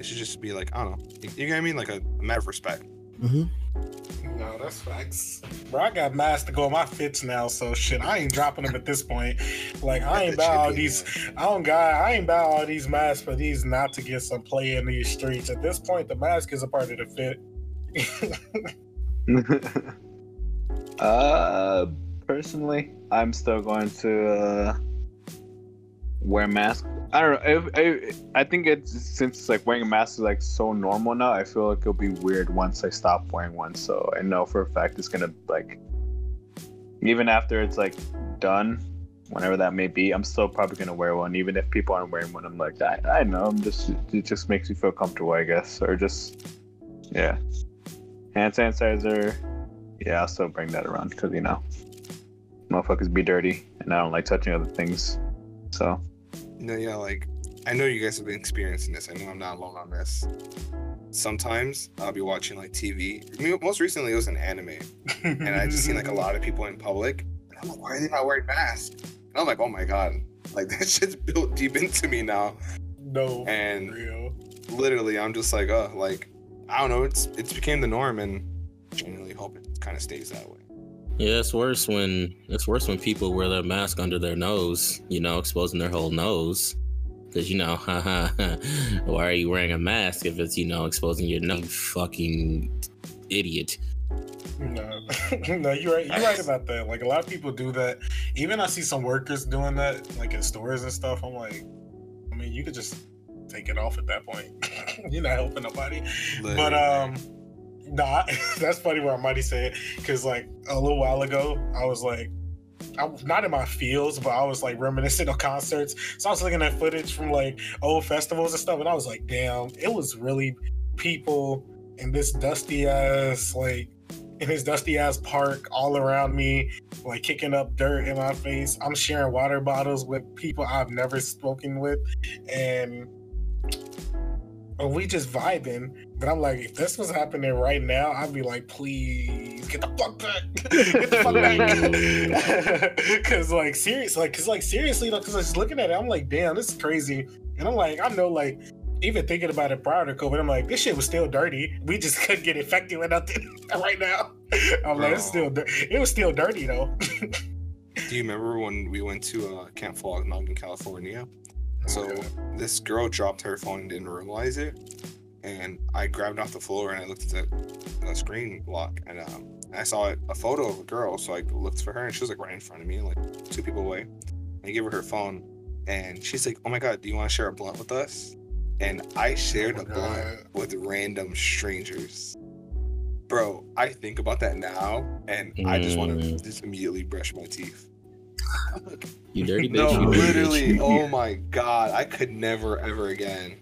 It should just be like, I don't know, you know what I mean? Like a matter of respect. Mm-hmm. No, that's facts. Bro, I got masks to go on my fits now, so shit, I ain't dropping them at this point. Like, I ain't buy all these, I ain't buy all these masks for these not to get some play in these streets. At this point, the mask is a part of the fit. Personally, I'm still going to wear masks. I don't know. I think it's since like wearing a mask is like so normal now. I feel like it'll be weird once I stop wearing one. So I know for a fact it's gonna like even after it's like done, whenever that may be, I'm still probably gonna wear one. Even if people aren't wearing one, I'm like I know. I'm just it just makes me feel comfortable, I guess, or just yeah. Hand sanitizer. Yeah, I'll still bring that around because you know. Motherfuckers be dirty and I don't like touching other things. So no, yeah, like I know you guys have been experiencing this. I know I'm not alone on this. Sometimes I'll be watching like TV. I mean, most recently it was an anime. And I just seen like a lot of people in public. And I'm like, why are they not wearing masks? And I'm like, oh my god. Like that shit's built deep into me now. No. And real. Literally I'm just like, like I don't know, it's became the norm and genuinely hope it kinda stays that way. Yeah, it's worse when people wear their mask under their nose, you know, exposing their whole nose. Because, you know, why are you wearing a mask if it's, you know, exposing your nose? Fucking idiot. No, you're right about that. Like, a lot of people do that. Even I see some workers doing that, like in stores and stuff. I'm like, I mean, you could just take it off at that point. You're not helping nobody. Literally. But, nah, that's funny where Mighty said, because like a little while ago, I was like, I'm not in my fields, but I was like reminiscing of concerts. So I was looking at footage from like old festivals and stuff, and I was like, damn, it was really people in this dusty ass, like in this dusty ass park all around me, like kicking up dirt in my face. I'm sharing water bottles with people I've never spoken with, and we just vibing. But I'm like, if this was happening right now, I'd be like, please get the fuck back. Get the fuck back. Cause like seriously, cause I was looking at it, I'm like, damn, this is crazy. And I'm like, I know, like, even thinking about it prior to COVID, I'm like, this shit was still dirty. We just couldn't get infected with nothing right now. I'm like, it was still dirty though. Do you remember when we went to Camp Fognog in California? So this girl dropped her phone and didn't realize it. And I grabbed off the floor and I looked at the screen lock and I saw a photo of a girl. So I looked for her and she was like right in front of me, like two people away. I gave her phone and she's like, oh my God, do you want to share a blunt with us? And I shared a blunt with random strangers. Bro, I think about that now, and I just want to just immediately brush my teeth. You dirty bitch. No, literally, oh my God. I could never, ever again.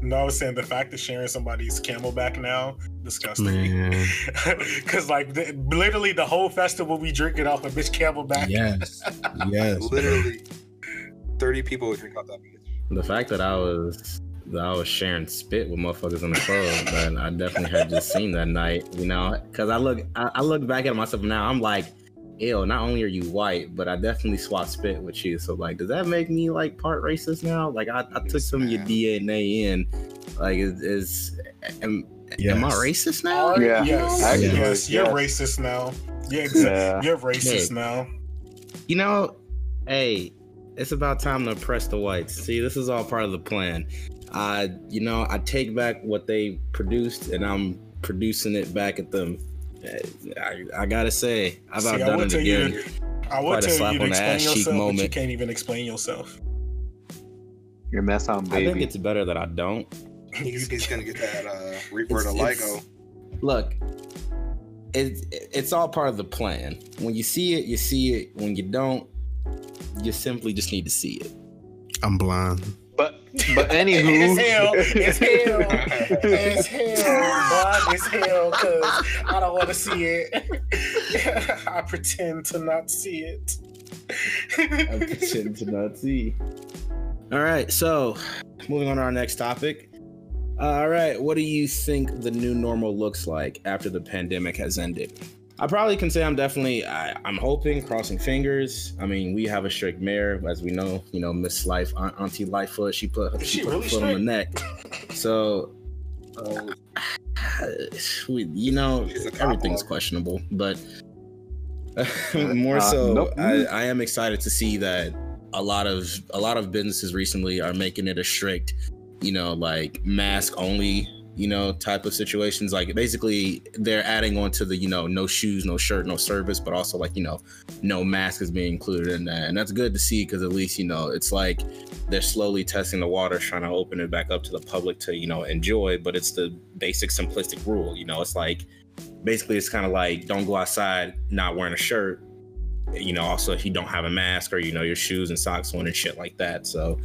No, I was saying the fact of sharing somebody's Camelback now, disgusting. Because, like, literally the whole festival, we drinking off of bitch Camelback. Yes, yes. Literally, 30 people would drink off that bitch. The fact that I was sharing spit with motherfuckers in the club, but I definitely had just seen that night, you know, because I look back at myself now, I'm like, ew, not only are you white, but I definitely swapped spit with you, so like, does that make me like part racist now? Like, I took some of your DNA in, like, am I racist now? Yeah. Yes, you're racist now. Yeah, exactly. You're racist now. You know, hey, it's about time to oppress the whites. See, this is all part of the plan. You know, I take back what they produced, and I'm producing it back at them. I gotta say, I've outdone it again. I would tell you to explain yourself, but you can't even explain yourself. Your mess on, baby. I think it's better that I don't. He's gonna get that report of LIGO. Look, it's all part of the plan. When you see it, you see it. When you don't, you simply just need to see it. I'm blind. But anywho, it's hell, because I don't want to see it. I pretend to not see it. All right, so moving on to our next topic. All right, what do you think the new normal looks like after the pandemic has ended? I probably can say I'm hoping, crossing fingers. I mean, we have a strict mayor, as we know, you know, Miss Life, Auntie Lightfoot, she put her foot on the neck. So, you know, everything's questionable, but more so, nope. I am excited to see that a lot of businesses recently are making it a strict, you know, like mask only, you know, type of situations. Like, basically they're adding on to the, you know, no shoes, no shirt, no service, but also like, you know, no mask is being included in that. And that's good to see, because at least, you know, it's like they're slowly testing the waters, trying to open it back up to the public to, you know, enjoy. But it's the basic simplistic rule, you know, it's like, basically it's kind of like, don't go outside not wearing a shirt, you know, also if you don't have a mask or, you know, your shoes and socks on and shit like that. So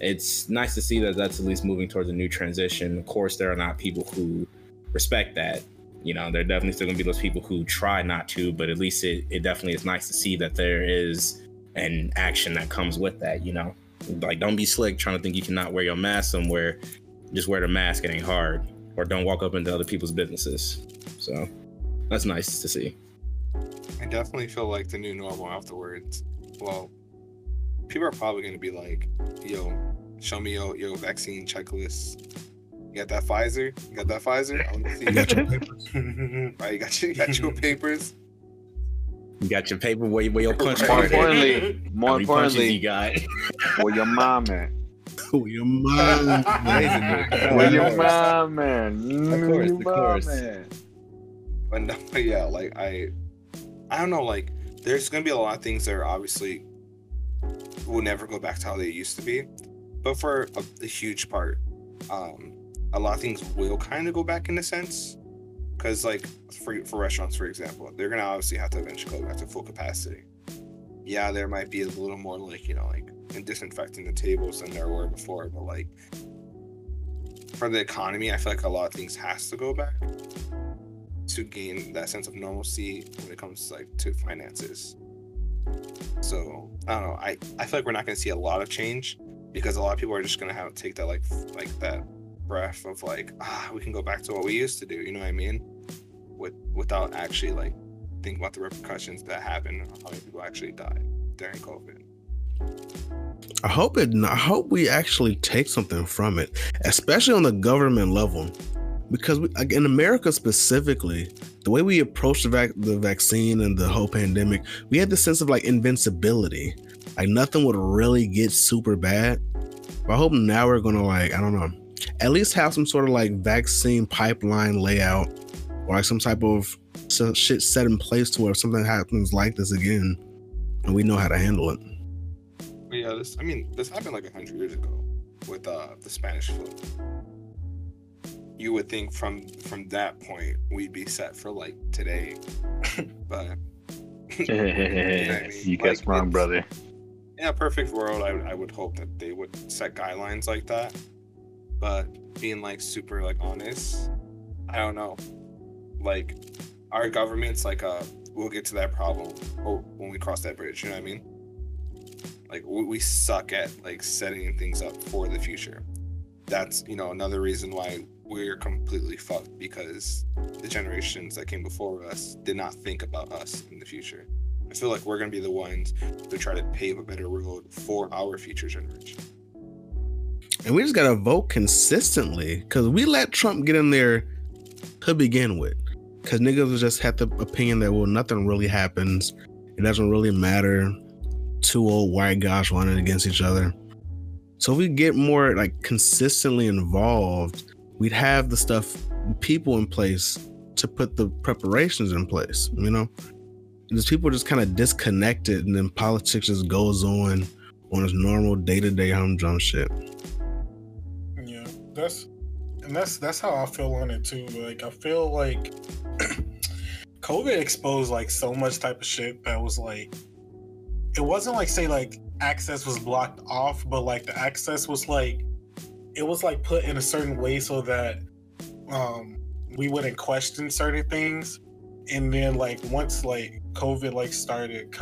it's nice to see that that's at least moving towards a new transition. Of course, there are not people who respect that. You know, there are definitely still going to be those people who try not to, but at least it definitely is nice to see that there is an action that comes with that, you know? Like, don't be slick trying to think you cannot wear your mask somewhere. Just wear the mask. It ain't hard. Or don't walk up into other people's businesses. So that's nice to see. I definitely feel like the new normal afterwards. Well, people are probably going to be like, yo, show me your vaccine checklist. You got that Pfizer? I want to see you got your papers. Right, you got your papers. You got your paper where your punch card. More importantly, you got where your mom at. Of course. But no, yeah, like I don't know, like there's going to be a lot of things that are obviously will never go back to how they used to be, but for a huge part, a lot of things will kind of go back in a sense, because like for restaurants, for example, they're gonna obviously have to eventually go back to full capacity. Yeah, there might be a little more like, you know, like in disinfecting the tables than there were before, but like for the economy, I feel like a lot of things has to go back to gain that sense of normalcy when it comes like to finances. So I don't know. I feel like we're not going to see a lot of change, because a lot of people are just going to have to take that like that breath of like, we can go back to what we used to do. You know what I mean? Without actually like thinking about the repercussions that happened and how many people actually died during COVID. I hope we actually take something from it, especially on the government level, because we, like in America specifically, the way we approached the vaccine and the whole pandemic, we had this sense of like invincibility. Like nothing would really get super bad. But I hope now we're going to like, I don't know, at least have some sort of like vaccine pipeline layout, or like some type of shit set in place to where if something happens like this again, and we know how to handle it. Yeah, this happened like 100 years ago with the Spanish flu. you would think from that point we'd be set for like today, but you guess like, wrong, brother. In a perfect world, I would hope that they would set guidelines like that, but being like super like honest, I don't know. Like our government's like we'll get to that problem when we cross that bridge. You know what I mean? Like we suck at like setting things up for the future. That's, you know, another reason why we're completely fucked, because the generations that came before us did not think about us in the future. I feel like we're going to be the ones to try to pave a better road for our future generation. And we just got to vote consistently, because we let Trump get in there to begin with, because niggas just had the opinion that, well, nothing really happens. It doesn't really matter. Two old white guys running against each other. So if we get more like consistently involved, we'd have the stuff, people in place to put the preparations in place, you know? Because people just kind of disconnected, and then politics just goes on its normal day-to-day humdrum shit. Yeah, that's how I feel on it too. Like, I feel like COVID exposed like so much type of shit that was like, it wasn't like, say, like access was blocked off, but like the access was like, it was like put in a certain way so that we wouldn't question certain things. And then like once like COVID like started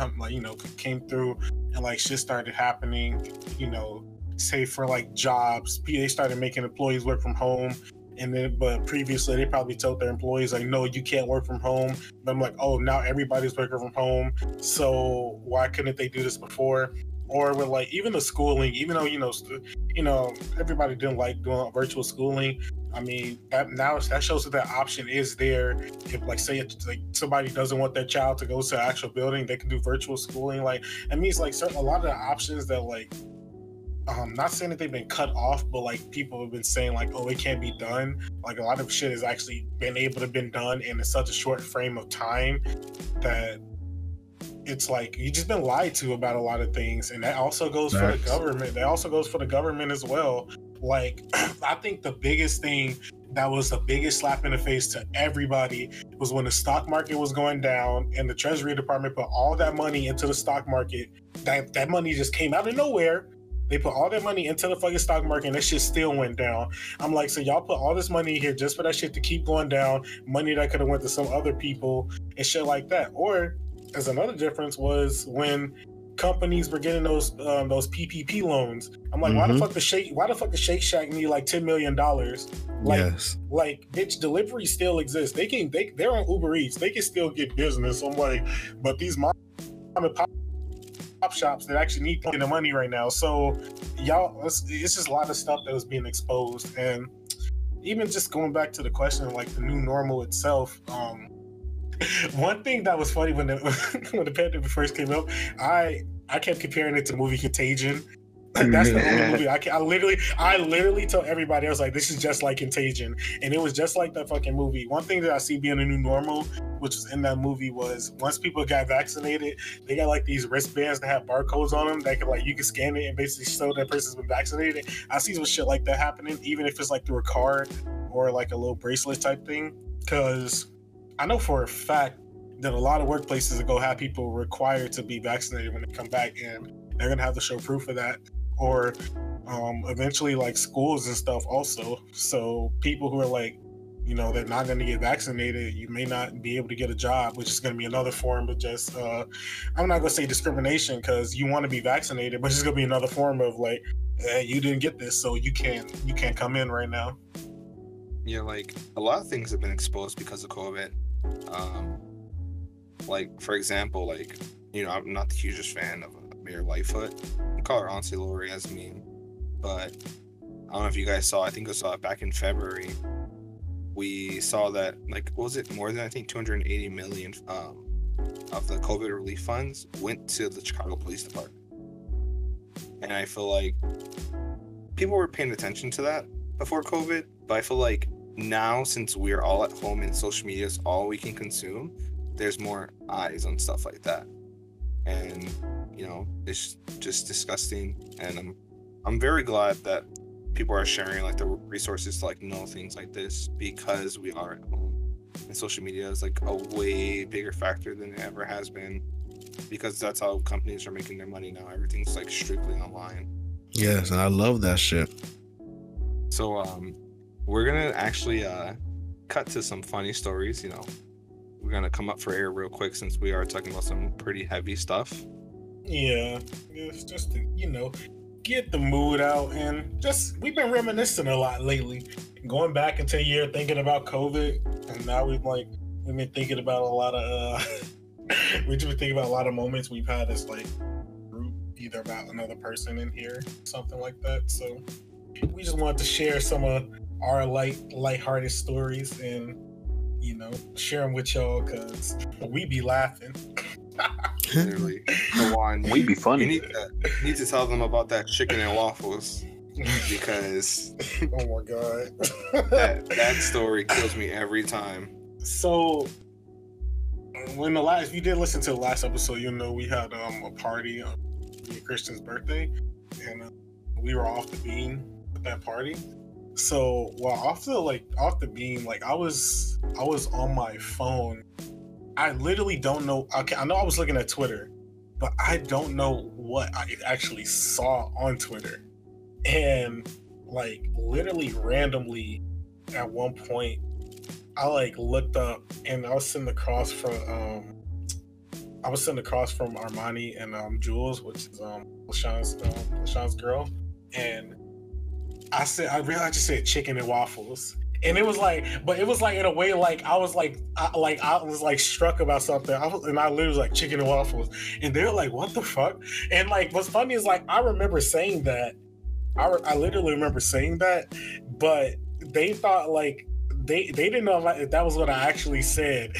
came through and like shit started happening, you know, say for like jobs, they started making employees work from home. And then, but previously they probably told their employees like, no, you can't work from home. But I'm like, oh, now everybody's working from home. So why couldn't they do this before? Or with like even the schooling, even though, you know, everybody didn't like doing virtual schooling. I mean, that now that shows that option is there. If like, say it's like somebody doesn't want their child to go to an actual building, they can do virtual schooling. Like, it means like a lot of the options that like, not saying that they've been cut off, but like people have been saying like, oh, it can't be done. Like a lot of shit has actually been able to been done in such a short frame of time that it's like you just been lied to about a lot of things. And that also goes for the government. That also goes for the government as well. Like, I think the biggest thing that was the biggest slap in the face to everybody was when the stock market was going down and the Treasury Department put all that money into the stock market. That money just came out of nowhere. They put all their money into the fucking stock market and that shit still went down. I'm like, so y'all put all this money here just for that shit to keep going down, money that could have went to some other people and shit like that. Or as another difference was when companies were getting those PPP loans. I'm like, why the fuck does Shake Shack need like $10 million? Like, yes. Like, bitch, delivery still exists. They're on Uber Eats. They can still get business. I'm like, but these mom and pop shops that actually need the money right now. So y'all, it's just a lot of stuff that was being exposed. And even just going back to the question of like the new normal itself. One thing that was funny when the pandemic first came up, I kept comparing it to the movie Contagion. That's the only movie I literally tell everybody, I was like, this is just like Contagion, and it was just like that fucking movie. One thing that I see being a new normal, which was in that movie, was once people got vaccinated, they got like these wristbands that have barcodes on them that could like you can scan it and basically show that person's been vaccinated. I see some shit like that happening, even if it's like through a card or like a little bracelet type thing, because I know for a fact that a lot of workplaces that go have people required to be vaccinated when they come back, and they're gonna have to show proof of that, or eventually like schools and stuff also. So people who are like, you know, they're not gonna get vaccinated, you may not be able to get a job, which is gonna be another form of just, I'm not gonna say discrimination, because you want to be vaccinated, but it's gonna be another form of like, hey, you didn't get this, so you can't come in right now. Yeah, like a lot of things have been exposed because of COVID. Like, for example, like, you know, I'm not the hugest fan of Mayor Lightfoot. I call her Auntie Lori as a meme. But I don't know if you guys saw, I think I saw it back in February. We saw that, like, what was it, more than I think 280 million of the COVID relief funds went to the Chicago Police Department. And I feel like people were paying attention to that before COVID. But I feel like now, since we're all at home and social media is all we can consume, there's more eyes on stuff like that. And, you know, it's just disgusting. And I'm very glad that people are sharing like the resources to like know things like this because we are at home. And social media is like a way bigger factor than it ever has been, because that's how companies are making their money now. Everything's like strictly online. Yes, and I love that shit. So we're gonna actually cut to some funny stories. You know, we're gonna come up for air real quick since we are talking about some pretty heavy stuff. Yeah, it's just to, you know, get the mood out, and just we've been reminiscing a lot lately, going back into a year thinking about COVID, and now we've been thinking about a lot of we've been thinking about a lot of moments we've had as like group, either about another person in here, something like that. So we just wanted to share some of our lighthearted stories and, you know, share them with y'all, because we be laughing. Literally, Kawan, we be funny. You need to tell them about that chicken and waffles, because oh my god, that story kills me every time. So if you did listen to the last episode, you'll know we had a party on Christian's birthday, and we were off the beam at that party. So while off the beam, like I was on my phone. I literally don't know. Okay, I know I was looking at Twitter, but I don't know what I actually saw on Twitter. And like literally randomly at one point, I like looked up, and I was sitting across from Armani and Jules, which is LaShawn's girl, and I just said chicken and waffles. And it was like, but it was like in a way, like I was like struck about something. I literally was like, chicken and waffles, and they were like, what the fuck? And like, what's funny is like, I remember saying that. I literally remember saying that, but they thought like they didn't know if that was what I actually said.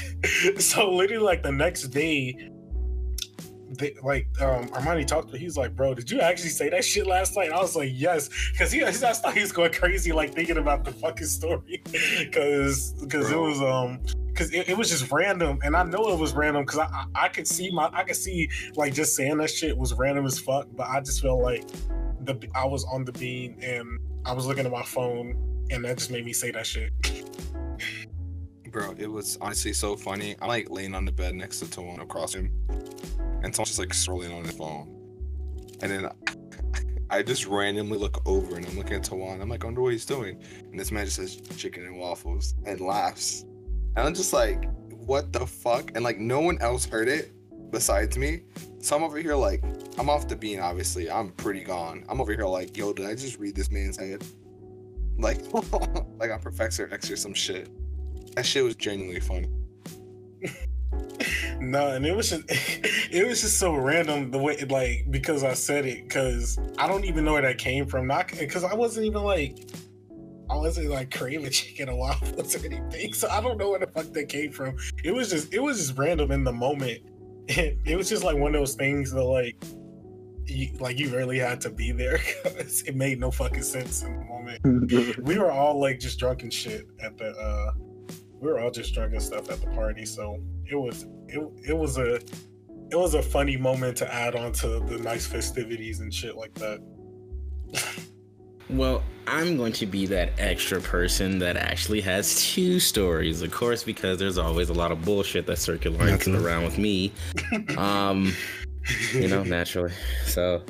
So literally, like the next day, Armani talked to me. He's like, bro, did you actually say that shit last night? And I was like, yes, because I thought he was going crazy, like thinking about the fucking story, because it was because it was just random, and I know it was random because I could see like just saying that shit was random as fuck, but I just felt like I was on the beam and I was looking at my phone, and that just made me say that shit. Bro, it was honestly so funny. I'm like laying on the bed next to Tawan across him, and someone's just like scrolling on his phone. And then I just randomly look over, and I'm looking at Tawan. I'm like, I wonder what he's doing. And this man just says chicken and waffles and laughs. And I'm just like, what the fuck? And like, no one else heard it besides me. So I'm over here like, I'm off the bean, obviously. I'm pretty gone. I'm over here like, yo, did I just read this man's head? Like, like I'm Professor X or some shit. That shit was genuinely funny. No, and it was just so random the way, like, because I said it, because I don't even know where that came from. Not because I wasn't even like craving chicken and waffles or anything, so I don't know where the fuck that came from. It was just random in the moment. It was just like one of those things that you really had to be there, because it made no fucking sense in the moment. We were all like just drunk and shit at the. We were all just drunk and stuff at the party, so it was a funny moment to add on to the nice festivities and shit like that. Well, I'm going to be that extra person that actually has two stories, of course, because there's always a lot of bullshit that circulates around with me, you know, naturally. So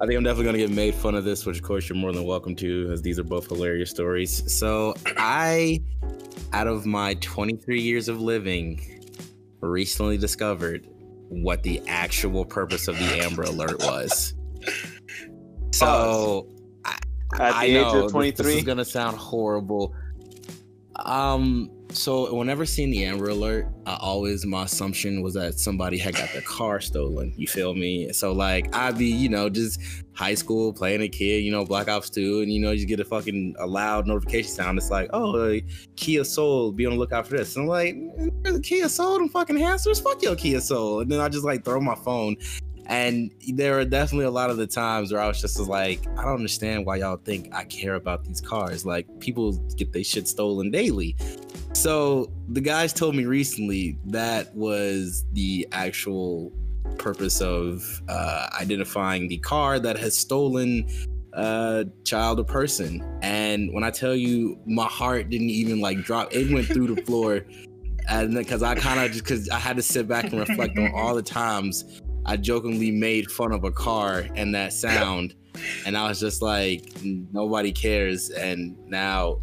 I think I'm definitely going to get made fun of this, which of course you're more than welcome to, as these are both hilarious stories. So I, out of my 23 years of living, recently discovered what the actual purpose of the Amber Alert was. So I know this is going to sound horrible. So whenever seeing the Amber Alert, my assumption was that somebody had got their car stolen. You feel me? So like, I'd be, you know, just high school playing a kid, you know, Black Ops 2, and you know, you get a loud notification sound. It's like, oh, Kia Soul, be on the lookout for this. And I'm like, there's a Kia Soul, them fucking hamsters, fuck your Kia Soul. And then I just like throw my phone. And there are definitely a lot of the times where I was just like, I don't understand why y'all think I care about these cars. Like, people get their shit stolen daily. So the guys told me recently that was the actual purpose of identifying the car that has stolen child or person. And when I tell you, my heart didn't even like drop. It went through the floor. And then because I had to sit back and reflect on all the times I jokingly made fun of a car and that sound. And I was just like, nobody cares. And now,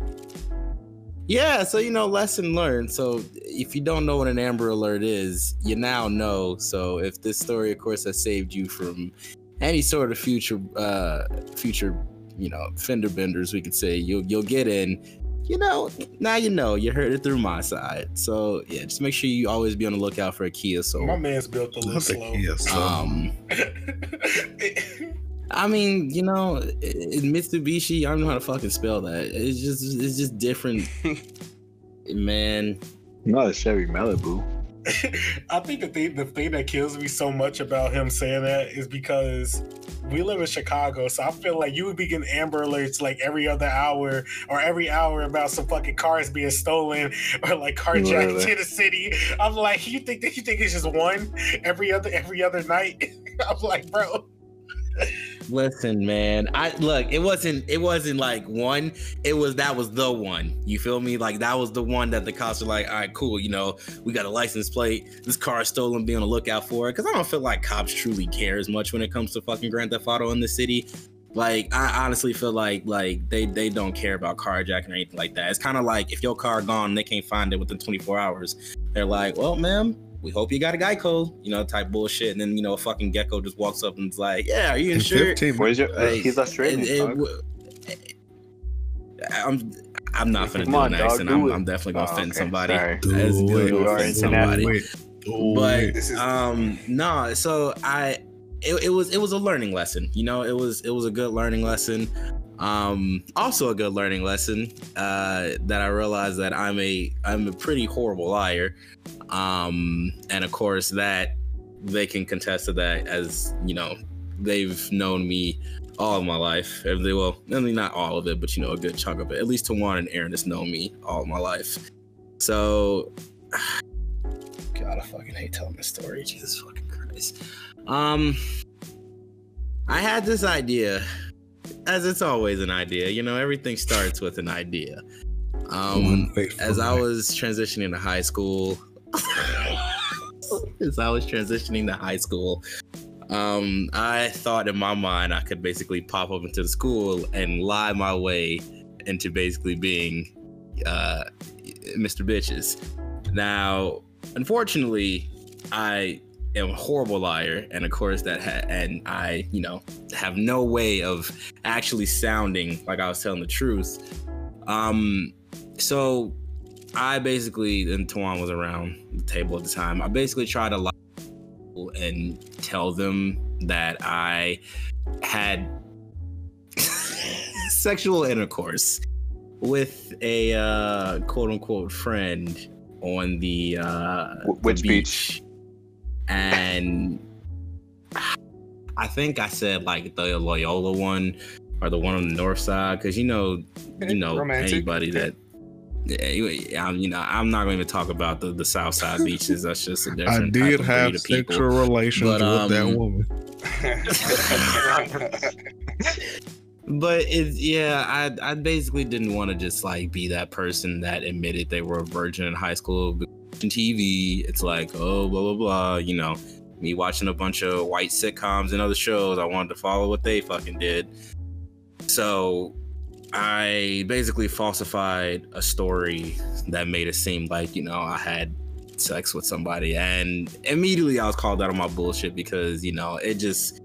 yeah, so, you know, lesson learned. So if you don't know what an Amber Alert is, you now know. So if this story, of course, has saved you from any sort of future, you know, fender benders, we could say, you'll get in. You know, now you know. You heard it through my side. So, yeah, just make sure you always be on the lookout for a Kia Soul. My man's built a little slow. I mean, you know, Mitsubishi, I don't know how to fucking spell that. It's just different. Man. Not a Chevy Malibu. I think the thing that kills me so much about him saying that is because we live in Chicago, so I feel like you would be getting Amber Alerts like every other hour or every hour about some fucking cars being stolen or like carjacked to the city. I'm like, you think it's just one every other night? I'm like, bro. Listen, man. It wasn't like one. That was the one. You feel me? Like that was the one that the cops were like, all right, cool. You know, we got a license plate. This car is stolen. Be on the lookout for it. Because I don't feel like cops truly care as much when it comes to fucking Grand Theft Auto in the city. Like I honestly feel like they don't care about carjacking or anything like that. It's kind of like if your car gone, they can't find it within 24 hours. They're like, well, ma'am, we hope you got a Geico, you know, type bullshit. And then, you know, a fucking gecko just walks up and is like, yeah, are you insured? He's Australian, I'm not finna do an accent. I'm definitely gonna offend somebody. But no, so it was a learning lesson. You know, it was a good learning lesson. Also a good learning lesson that I realized that I'm a pretty horrible liar. And of course that they can contest to that, as you know, they've known me all of my life. Well, not all of it, but you know, a good chunk of it. At least Tawan and Aaron has known me all of my life. So God, I fucking hate telling this story. Jesus fucking Christ. I had this idea, as it's always an idea, you know, everything starts with an idea. As I was transitioning to high school, I thought in my mind I could basically pop up into the school and lie my way into basically being Mr. Bitches. Now, unfortunately, I am a horrible liar, and of course and I, you know, have no way of actually sounding like I was telling the truth. So I basically, and Tawan was around the table at the time, I basically tried to lie and tell them that I had sexual intercourse with a quote unquote friend on the beach. And I think I said like the Loyola one or the one on the north side, because you know romantic. Anybody that I'm not going to talk about the south side beaches. That's just a different. I did have sexual relations with that woman. But it's, yeah, I basically didn't want to just like be that person that admitted they were a virgin in high school. TV, it's like, oh, blah blah blah, you know, me watching a bunch of white sitcoms and other shows. I wanted to follow what they fucking did. So I basically falsified a story that made it seem like, you know, I had sex with somebody, and immediately I was called out on my bullshit because, you know, it just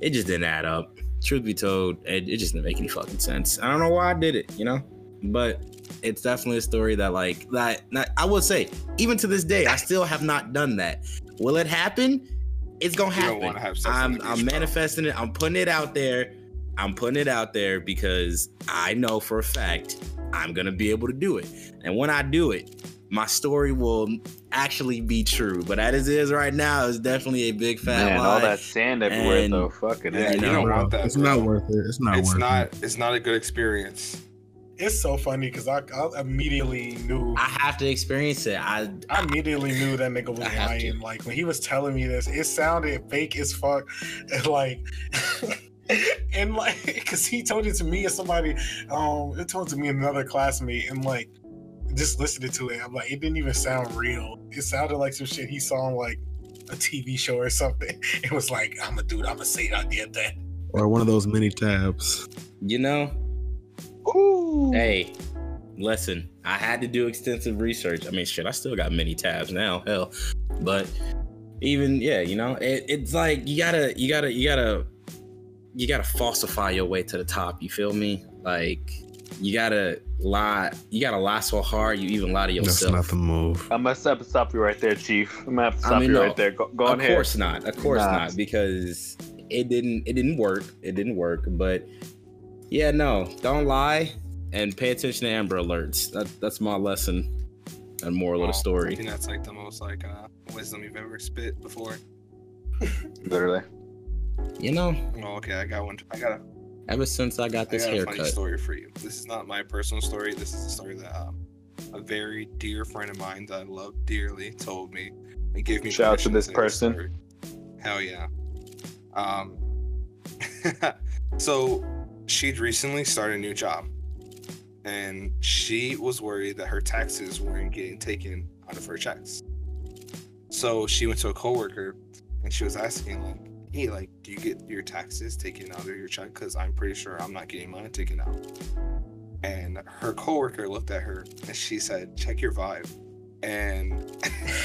didn't add up. Truth be told, it just didn't make any fucking sense. I don't know why I did it, you know, but it's definitely a story that like that I will say, even to this day, I still have not done that. Will it happen? It's gonna happen. I'm manifesting it. I'm putting it out there because I know for a fact I'm gonna be able to do it. And when I do it, my story will actually be true. But as it is right now, it's definitely a big fat lie. All that sand everywhere, and, though, fuck it. Yeah, you don't want that. It's not worth it. It's not worth it. It's not a good experience. It's so funny because I immediately knew I have to experience it. I immediately knew that nigga was lying. Like when he was telling me this, it sounded fake as fuck. And like And like, because he told it to me or somebody, it told it to me another classmate, and like, just listening to it, I'm like, it didn't even sound real. It sounded like some shit he saw on like a TV show or something. It was like, I'm a dude, I'm gonna say I did that. Or one of those mini tabs. You know? Ooh. Hey, listen, I had to do extensive research. I mean, shit, I still got mini tabs now, hell. But even, yeah, you know, it's like, you gotta falsify your way to the top. You feel me? Like, you gotta lie so hard you even lie to yourself. That's not the move. I'm gonna have to stop you right there, Chief. I'm gonna have to stop you right there. Go on ahead. Of course not, because it didn't work. But yeah, no, don't lie and pay attention to Amber Alerts. That's my lesson and moral of the story. I think that's like the most like wisdom you've ever spit before. Literally. You know. Oh, okay, I got one. Ever since I got this haircut. I got a funny story for you. This is not my personal story. This is a story that a very dear friend of mine that I love dearly told me. It gave me shout out to this person. Story. Hell yeah. So she'd recently started a new job, and she was worried that her taxes weren't getting taken out of her checks. So she went to a coworker, and she was asking like, hey, like, do you get your taxes taken out of your check? Because I'm pretty sure I'm not getting mine taken out. And her coworker looked at her and she said, check your vibe. And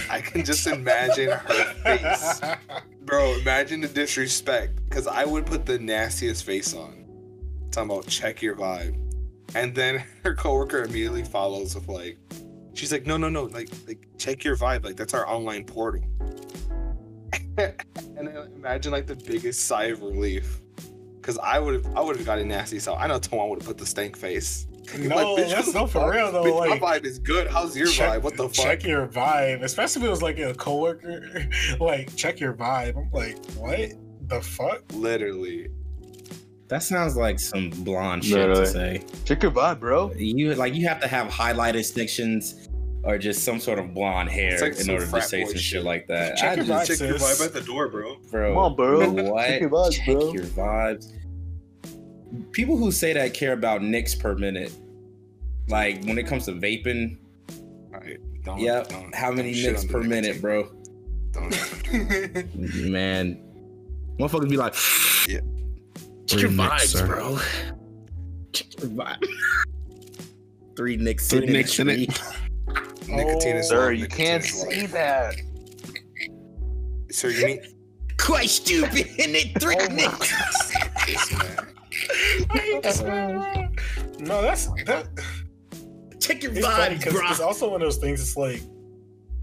I can just imagine her face. Bro, imagine the disrespect. Because I would put the nastiest face on. Talking about check your vibe. And then her coworker immediately follows with like, she's like, no, like check your vibe. Like, that's our online portal. And I imagine like the biggest sigh of relief, because I would have gotten nasty. So I know Tawan would have put the stank face. No, like, that's no for real though. Bitch, like, my vibe is good. How's your vibe? What the fuck? Check your vibe, especially if it was like a coworker. Like, check your vibe. I'm like, what the fuck? Literally. That sounds like some blonde shit to say. Check your vibe, bro. You have to have highlight distinctions. Or just some sort of blonde hair like in order to say some shit like that. Check your vibe at the door, bro. Come on, bro. What? Check your vibes, Check your vibes. People who say that care about nicks per minute. Like, when it comes to vaping. All right, don't how many nicks per minute, bro? Don't. Man. Motherfuckers be like, yeah. Check your vibes, bro. Check your vibe. 3 nicks in it. 3 nicks in it. Nicotine is sir, you can't say that. Sir, you need quite stupid in it. 3 nicks. I hate this man. No, that's check your vibe, bro. It's also one of those things. It's like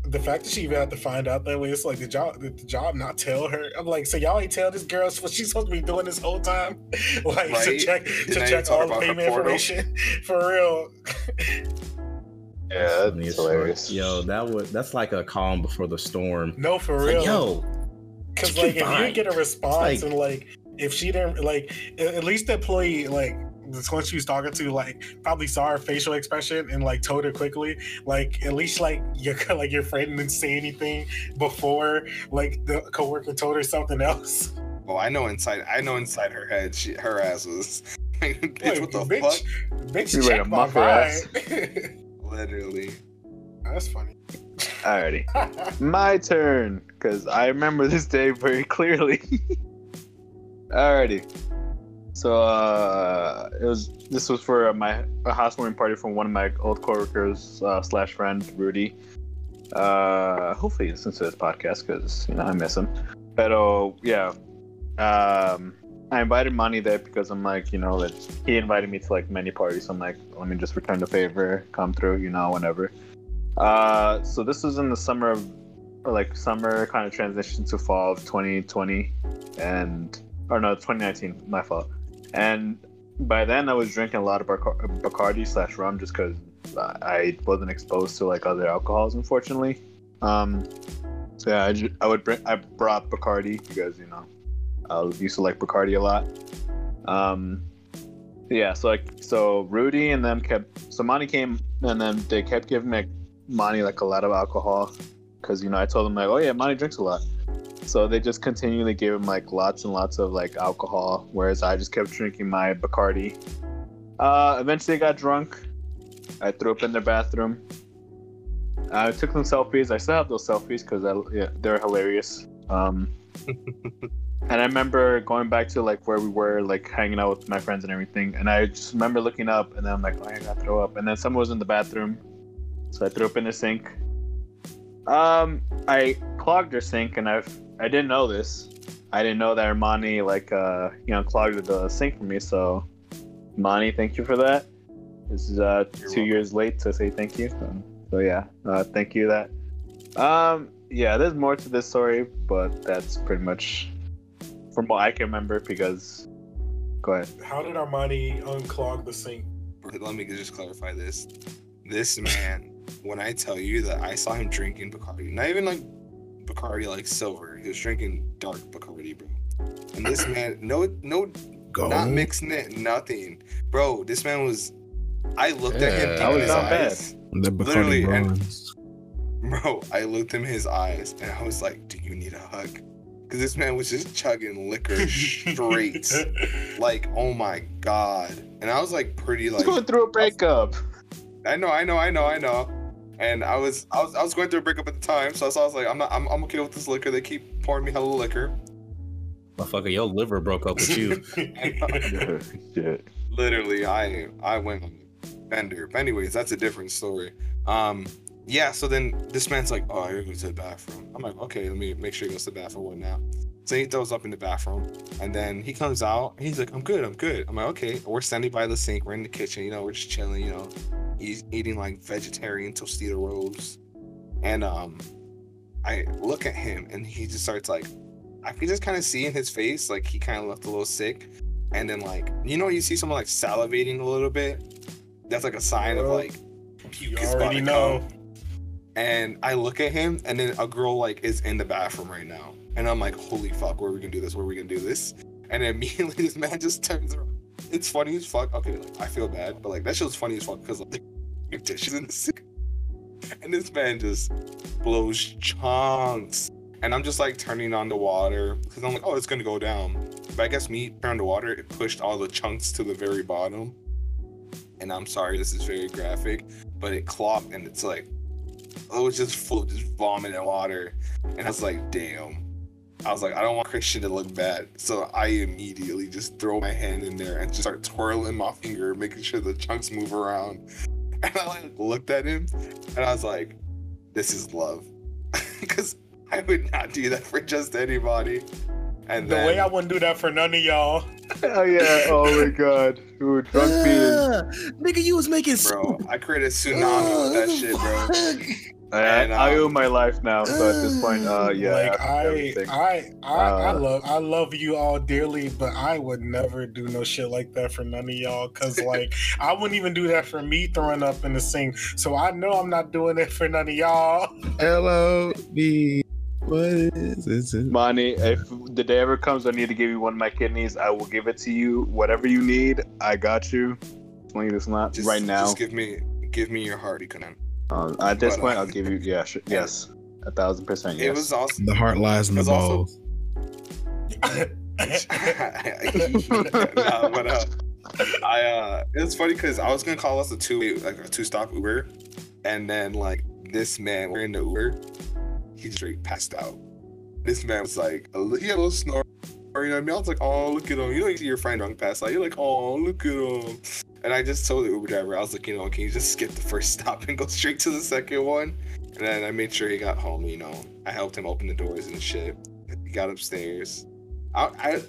the fact that she even had to find out that way. It's like did the job not tell her? I'm like, so y'all ain't tell this girl what she's supposed to be doing this whole time, like right? to check all the payment information for real. Yeah, that'd be hilarious. Yo, that's like a calm before the storm. No, for real. Like, yo, because like if you get a response, like, and like if she didn't, like at least the employee, like the one she was talking to, like probably saw her facial expression and like told her quickly. Like at least like your friend didn't say anything before like the coworker told her something else. Oh, I know inside her head, her ass was. Bitch, what the fuck? Bitch, check my vibe. Literally. That's funny. Alrighty. My turn, because I remember this day very clearly. Alrighty. So, this was for a housewarming party from one of my old coworkers / friend, Rudy. Hopefully he listens to this podcast, because, you know, I miss him. But, yeah. I invited Monty there because I'm like, you know, that he invited me to like many parties. So I'm like, let me just return the favor, come through, you know, whenever. So this was in the summer of, or like summer kind of transition to fall of 2020 and, or no, 2019, my fault. And by then I was drinking a lot of Bacardi / rum just because I wasn't exposed to like other alcohols, unfortunately. So yeah, I brought Bacardi because, you know, I used to like Bacardi a lot. Yeah, so Rudy and them kept... So Monty came, and then they kept giving Monty, like, a lot of alcohol. Because, you know, I told them, like, oh, yeah, Monty drinks a lot. So they just continually gave him like lots and lots of like alcohol, whereas I just kept drinking my Bacardi. Eventually I got drunk. I threw up in their bathroom. I took some selfies. I still have those selfies because they're hilarious. And I remember going back to like where we were, like hanging out with my friends and everything. And I just remember looking up, and then I'm like, oh, I gotta throw up. And then someone was in the bathroom, so I threw up in the sink. I clogged their sink, and I didn't know this. I didn't know that Armani clogged the sink for me. So, Armani, thank you for that. This is 2 years late to say thank you. So yeah, thank you that. Yeah, there's more to this story, but that's pretty much from what I can remember. Because, go ahead. How did Armani unclog the sink? Let me just clarify this. This man, when I tell you that I saw him drinking Bacardi, not even like Bacardi like silver, he was drinking dark Bacardi, bro. And this man, not mixing it, nothing, bro. This man was. I looked at him deep in his eyes. Literally, I looked him in his eyes, and I was like, "Do you need a hug?" Because this man was just chugging liquor straight. Like, oh my god! And I was like, pretty like going through a breakup. I know. And I was going through a breakup at the time, so I was like, I'm okay with this liquor. They keep pouring me hella liquor. Motherfucker, your liver broke up with you. Shit. Literally, I went on Bender. But anyways, that's a different story. So then this man's like, oh, you're going to the bathroom. I'm like, okay, let me make sure he goes to the bathroom. What now? So he throws up in the bathroom, and then he comes out, and he's like, I'm good. I'm like, okay, we're standing by the sink. We're in the kitchen. We're just chilling. He's eating like vegetarian Tostito rolls. And I look at him, and he just starts like, I can just kind of see in his face, like he kind of looked a little sick. And then you see someone like salivating a little bit. That's like a sign of like puke is about to come. And I look at him, and then a girl like is in the bathroom right now, and I'm like, holy fuck, where are we gonna do this? And then immediately this man just turns around. It's funny as fuck. Okay, I feel bad, but that shit was funny as fuck because like dishes in the sink, and this man just blows chunks. And I'm just like turning on the water because I'm like, oh, it's gonna go down. But I guess me turning the water, it pushed all the chunks to the very bottom. And I'm sorry, this is very graphic, but it clogged, and it's like, it was just full of just vomit and water. And I was like, damn. I was like, I don't want Christian to look bad. So I immediately just throw my hand in there and just start twirling my finger, making sure the chunks move around. And I like looked at him, and I was like, this is love. Because I would not do that for just anybody. And the way I wouldn't do that for none of y'all. Oh yeah! Oh my god! Ooh, drunk beans. Nigga, you was making. Bro, I created a tsunami with that shit, bro. And, I owe my life now. So at this point, I love you all dearly, but I would never do no shit like that for none of y'all. Cause I wouldn't even do that for me throwing up in the sink. So I know I'm not doing it for none of y'all. LOB. What is it? Monty, if the day ever comes I need to give you one of my kidneys, I will give it to you. Whatever you need, I got you. It's not just, right now. Just give me your heart, Econom. At this point, I'll give you. Yeah, sure, yes, 1,000%. Yes. It was also the heart lies in the balls. It's funny because I was gonna call us a two-stop Uber, and then this man, we're in the Uber. He straight passed out. This man was like, he had a little snore. You know what I mean? I was like, oh, look at him. You don't see your friend drunk pass out. You're like, oh, look at him. And I just told the Uber driver, I was like, can you just skip the first stop and go straight to the second one? And then I made sure he got home. I helped him open the doors and shit. He got upstairs.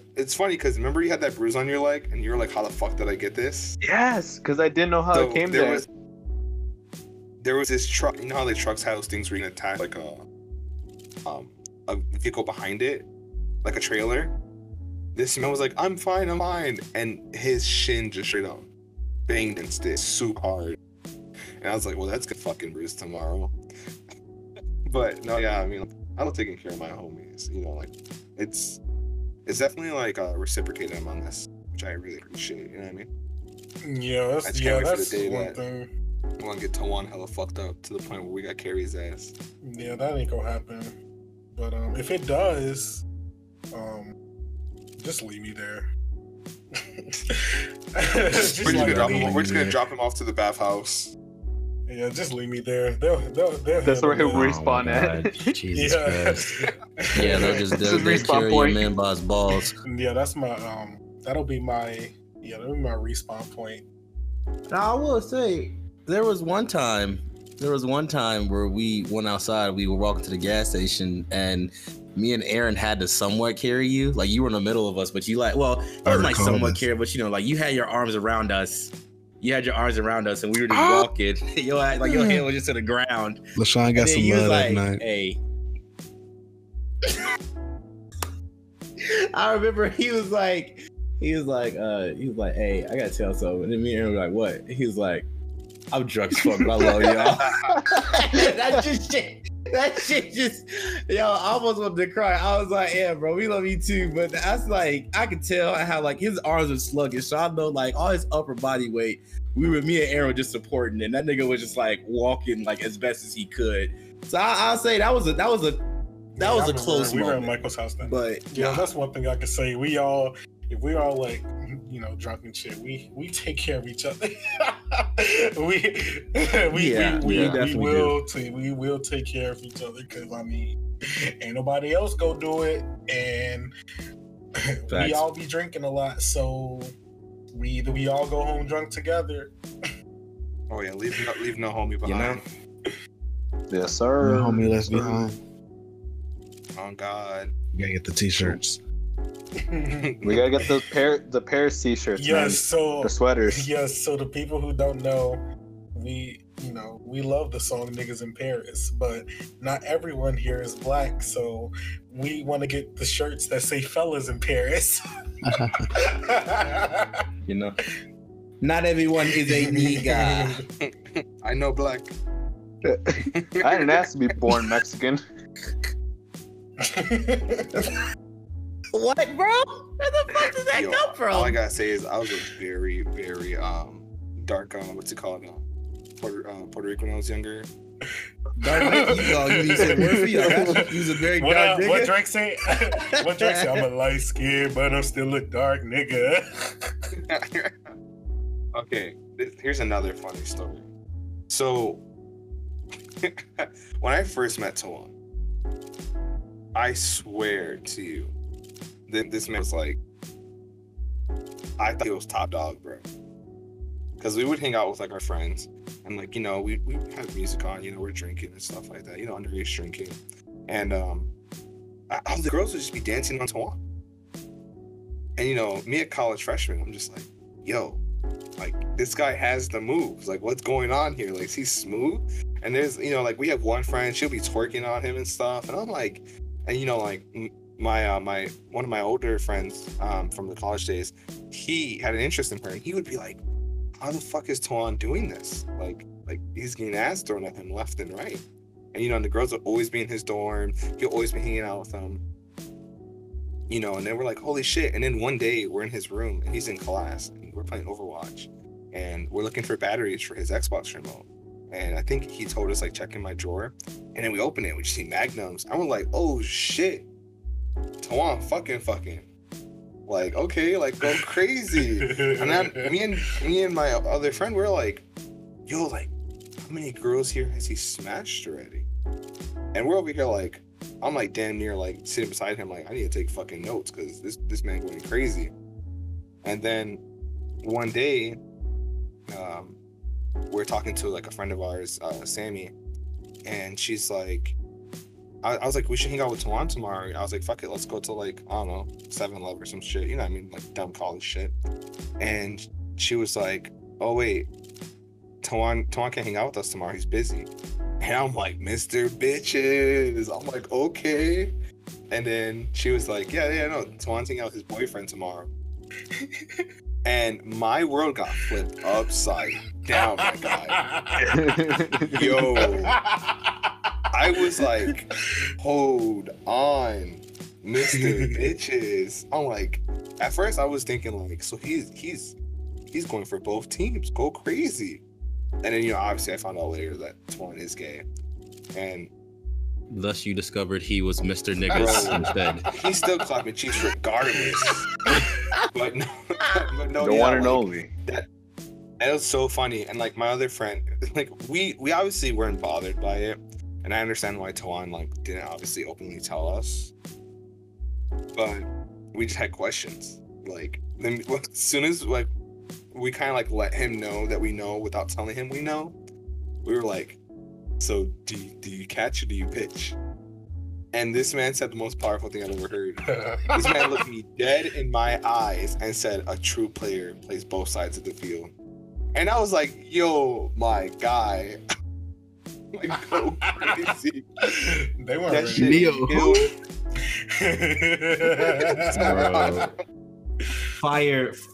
It's funny because remember you had that bruise on your leg, and you were like, how the fuck did I get this? Yes, because I didn't know how it came there. There was this truck. You know how the trucks have those things where you can attach a vehicle behind it, like a trailer. This man was like, I'm fine, and his shin just straight up banged against it super hard, and I was like, well, that's gonna fucking bruise tomorrow. But no, yeah, I mean, I don't taking care of my homies, it's definitely reciprocated among us, which I really appreciate, that's one thing. I want to get Tawan hella fucked up to the point where we got Carrie's ass. Yeah, that ain't gonna happen. But if it does, just leave me there. We're just gonna drop him off to the bathhouse. Yeah, just leave me there. They'll that's where he'll respawn at. Jesus Christ. Yeah, they'll carry your man boss balls. Yeah, that's my that'll be my respawn point. Now I will say there was one time where we went outside. We were walking to the gas station and me and Aaron had to somewhat carry you. Like, you were in the middle of us, but you somewhat carry, but you know, like, you had your arms around us. You had your arms around us, and we were just walking. Your hand was just to the ground. LaShawn got some love that night. Hey. I remember he was like, hey, I gotta tell you something. And then me and Aaron were like, what? And he was like, I'm drunk as fuck, but I love y'all. That shit, I almost wanted to cry. I was like, yeah, bro, we love you too. But that's like, I could tell how like his arms were sluggish. So I know like all his upper body weight, me and Aaron were just supporting, and that nigga was just like walking like as best as he could. So I'll say that was a close moment. We were at Michael's house then. But yeah, that's one thing I could say. If we all like, you know, drunk and shit, we take care of each other. We will take care of each other, because I mean, ain't nobody else go do it, and we all be drinking a lot, so we all go home drunk together. Oh yeah, leave no homie behind. You know? Yes, sir. No homie left behind. Oh God, we gotta get the t-shirts. We gotta get the Paris t-shirts. Yes, man. So the sweaters. Yes, so the people who don't know, we love the song "Niggas in Paris," but not everyone here is black, so we want to get the shirts that say "Fellas in Paris." You know, not everyone is a nigga. I know black. I didn't ask to be born Mexican. What, bro? Where the fuck does that come from? All I gotta say is I was a very, very dark. What's it called now? Puerto Rican when I was younger. Dark Nicky, you said word for you. He's a very dark nigga. What Drake say? I'm a light skin, but I'm still a dark nigga. Okay, here's another funny story. So when I first met Tawan, I swear to you, this man was like, I thought he was top dog, bro. Because we would hang out with like our friends, and like, you know, we have music on, you know, we're drinking and stuff like that, you know, underage drinking, and all the girls would just be dancing on Tawan. And you know, me, a college freshman, I'm just like, yo, like, this guy has the moves. Like, what's going on here? Like, he's smooth. And there's, you know, like, we have one friend, she'll be twerking on him and stuff, and I'm like, and you know, like, my one of my older friends from the college days, he had an interest in her, and he would be like, how the fuck is Tawan doing this? Like he's getting ass thrown at him left and right, and you know, and the girls would always be in his dorm, he'll always be hanging out with them, you know. And then we're like, holy shit. And then one day we're in his room and he's in class and we're playing Overwatch and we're looking for batteries for his Xbox remote. And I think he told us, like, check in my drawer. And then we open it, we just see magnums. I was like, oh shit, Tawan fucking. Like, okay, like, go crazy. And then me and my other friend, we're like, yo, like, how many girls here has he smashed already? And we're over here like, I'm like damn near like sitting beside him like, I need to take fucking notes, because this man going crazy. And then one day, we're talking to like a friend of ours, Sammy, and she's like, I was like, we should hang out with Tawan tomorrow. And I was like, fuck it, let's go to like, I don't know, 7-Eleven or some shit, you know what I mean, like dumb college shit. And she was like, oh wait, Tawan can't hang out with us tomorrow, he's busy. And I'm like, Mr. Bitches, I'm like, okay. And then she was like, yeah, no, Tawan's hanging out with his boyfriend tomorrow. And my world got flipped upside down, my guy. Yo, I was like, hold on, Mr. Bitches. I'm like, at first I was thinking like, so he's going for both teams, go crazy. And then, you know, obviously I found out later that Tawan is gay. And Thus, you discovered he was Mr. Niggas instead. He's still clocking cheeks regardless. But no, the one and only. That was so funny. And like my other friend, like we obviously weren't bothered by it, and I understand why Tawan like didn't obviously openly tell us, but we just had questions. Like then, as soon as like we kind of like let him know that we know without telling him we know, we were like, so do you catch or do you pitch? And this man said the most powerful thing I've ever heard. This man looked me dead in my eyes and said, a true player plays both sides of the field. And I was like, yo, my guy. Like, go crazy. They weren't that ready. Neo.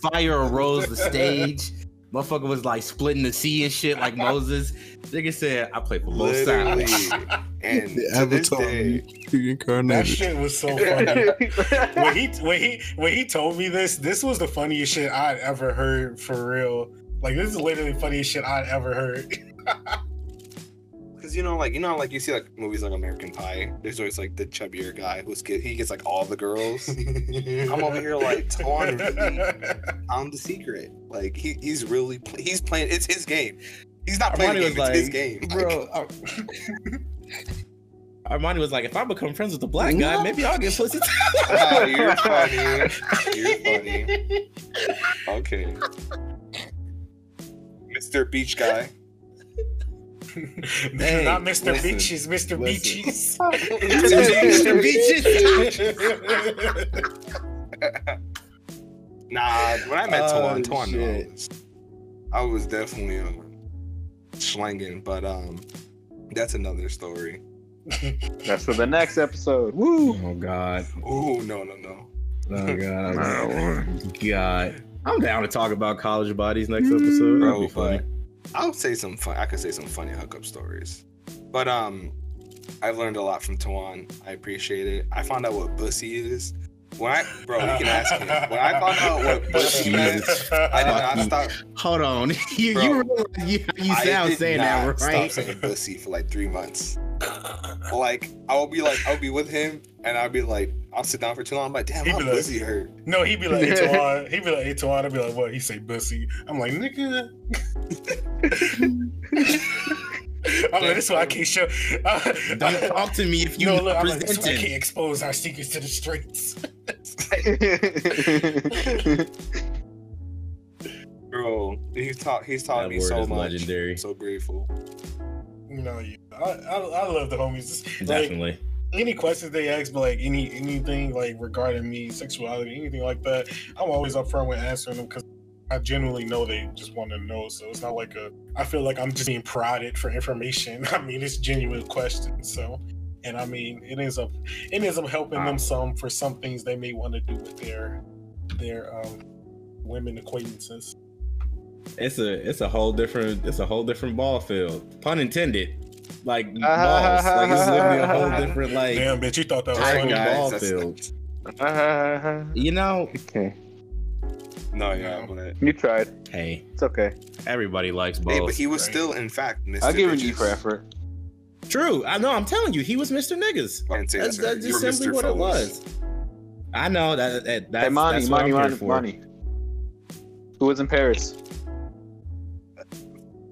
Fire arose the stage. Motherfucker was like splitting the sea and shit like Moses. Nigga said, I play for both sides. And the Avatar reincarnated. That shit was so funny. when he told me this was the funniest shit I'd ever heard, for real. Like, this is literally the funniest shit I'd ever heard. Because, you know, like you see like movies like American Pie, there's always like the chubbier guy he gets like all the girls. I'm over here like, Tawan, really, I'm the secret. Like, he's playing, it's his game. He's not playing the game, it's his game. Bro, Armani was like, if I become friends with the black guy, maybe I'll get pussy too. Oh, you're funny. You're funny. Okay. Mr. Beach guy. Hey, not Mr. Listen, Beaches, Mr. Beaches. Mr. Beaches. Nah, when I met Tawan, I was definitely slanging, but that's another story. That's for the next episode. Woo! Oh God. Ooh, no. Oh God. God. I'm down to talk about college bodies next episode. That'd be funny. I could say some funny hookup stories. But I learned a lot from Tawan. I appreciate it. I found out what pussy is. You can ask him. When I found out what pussy meant, I did not stop. Hold on. You realize you sound saying that, right? I stopped saying pussy for like 3 months. Like, I'll be with him and I'll be like, I'll sit down for too long. I'm like, damn, my pussy hurt. No, he'd be like, hey, Tawan. I'd be like, what? He say pussy. I'm like, nigga. I'm like, that's why I can't show. Don't talk to me if you present it. I can't expose our secrets to the streets. Bro, he's taught me so much. Legendary. I'm so grateful. I love the homies. Definitely. Like, any questions they ask, but like anything like regarding me, sexuality, anything like that, I'm always upfront with answering them because I generally know they just want to know. So it's not like I feel like I'm just being prodded for information. I mean, it's genuine questions. So, and I mean, it ends up helping them some for some things they may want to do with their women acquaintances. It's a whole different ball field. Pun intended. Like balls. Like it's literally a whole different like. Damn, bitch, you thought that was funny. Ball field. You know. Okay. No, yeah, but you tried. Hey, it's okay. Everybody likes balls. Hey, but he was still, in fact, Mr. I'll give you for effort. True. I know. I'm telling you, he was Mr. Niggas. That's just simply what it was. I know that. Hey, Monty. Who was in Paris?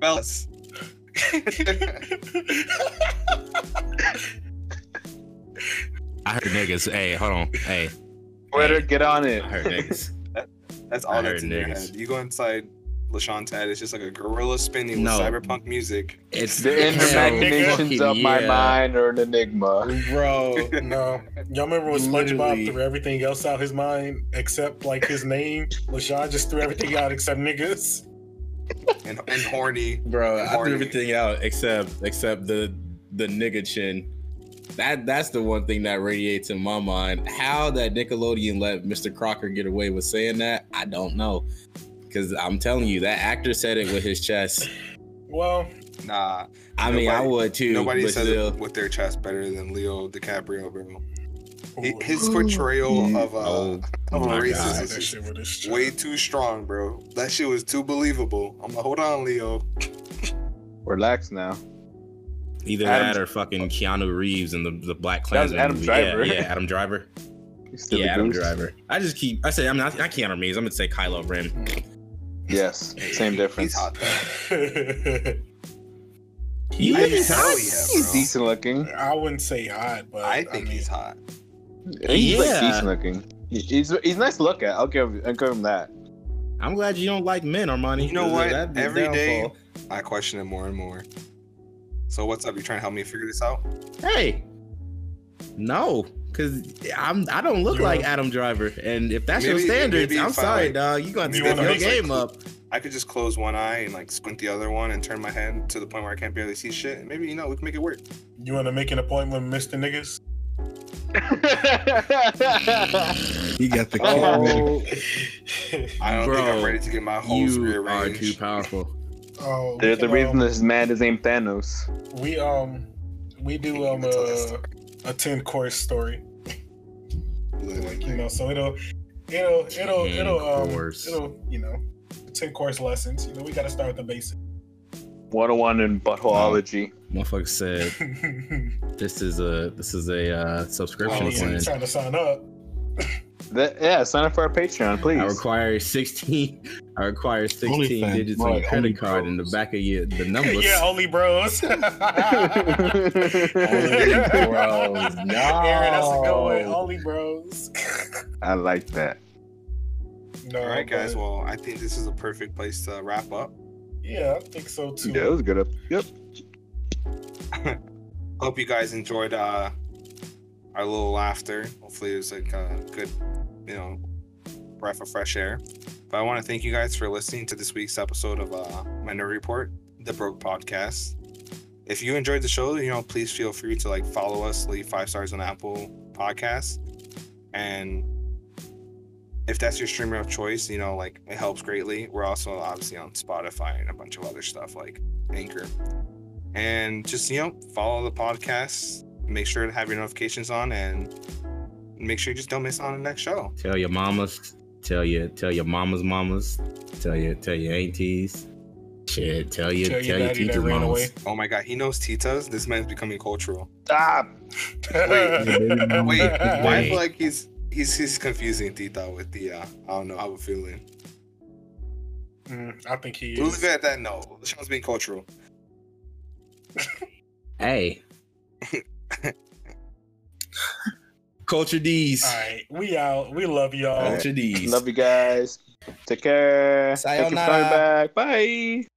Fellas. I heard niggas. Hey, hold on. Hey. Twitter, get on it. I heard niggas. That's all that's in your head. You go inside LaShawn's head, it's just like a gorilla spinning with cyberpunk music. It's the intermagnations of my mind or an enigma. Bro, no. Y'all remember when SpongeBob threw everything else out his mind except like his name? LaShawn just threw everything out except niggas. And horny. Bro, and horny. I threw everything out except the nigga chin. That's the one thing that radiates in my mind. How that Nickelodeon let Mr. Crocker get away with saying that, I don't know. Because I'm telling you, that actor said it with his chest. Well, nah. I mean, I would too. Nobody says it with their chest better than Leo DiCaprio, bro. His portrayal of racism is way too strong, bro. That shit was too believable. I'm like, hold on, Leo. Relax now. Either that or fucking Keanu Reeves and the Black Klansman. Adam Driver. Yeah, Adam Driver. Yeah, Adam Driver. I just keep. I say. I mean, not Keanu Reeves. I'm gonna say Kylo Ren. Yes, same difference. He's hot though. He's hot. He's decent looking. I wouldn't say hot, but I think he's hot. He's like decent looking. He's nice to look at. I'll give him that. I'm glad you don't like men, Armani. You know what? Every day I question it more and more. So what's up? You trying to help me figure this out? Hey, no, because I don't look like Adam Driver, and if that's your standards, I'm sorry, dog. You gonna step your game up. I could just close one eye and like squint the other one and turn my head to the point where I can't barely see shit. And maybe we can make it work. You want to make an appointment, Mr. Niggas? He got the camera. I don't think I'm ready to get my holes rearranged. You are too powerful. Oh, they're the reason this man is named Thanos. We do a 10-course story. Like, so it'll 10-course lessons. We got to start with the basics. 101 in buttholeology. Motherfucker said, "This is a subscription plan." Trying to sign up. Sign up for our Patreon, please. I require 16 digits on your credit card in the back of the numbers. Yeah, only bros. Only bros. No. Aaron, that's a good one. Only bros. I like that. No, all right, guys. Well, I think this is a perfect place to wrap up. Yeah, I think so too. Yeah, it was good. Yep. Hope you guys enjoyed our little laughter. Hopefully, it was like a good, breath of fresh air. But I want to thank you guys for listening to this week's episode of Minority Report, the Broke Podcast. If you enjoyed the show, please feel free to like follow us, leave 5 stars on Apple Podcasts, and if that's your streamer of choice, it helps greatly. We're also obviously on Spotify and a bunch of other stuff like Anchor. And just, follow the podcast. Make sure to have your notifications on and make sure you just don't miss on the next show. Tell your mamas. Tell your mamas. Tell your aunties. Shit, tell your teacher mamas. Oh my God, he knows titas? This man's becoming cultural. Stop. Wait. Why I feel like he's confusing Tita with the I don't know, I have a feeling. I think he is. We'll leave it at that. No, the show's being cultural. Hey. Culture D's. All right, we out. We love y'all. Culture D's. Love you guys. Take care. Sayonara. Thank you for coming back. Bye.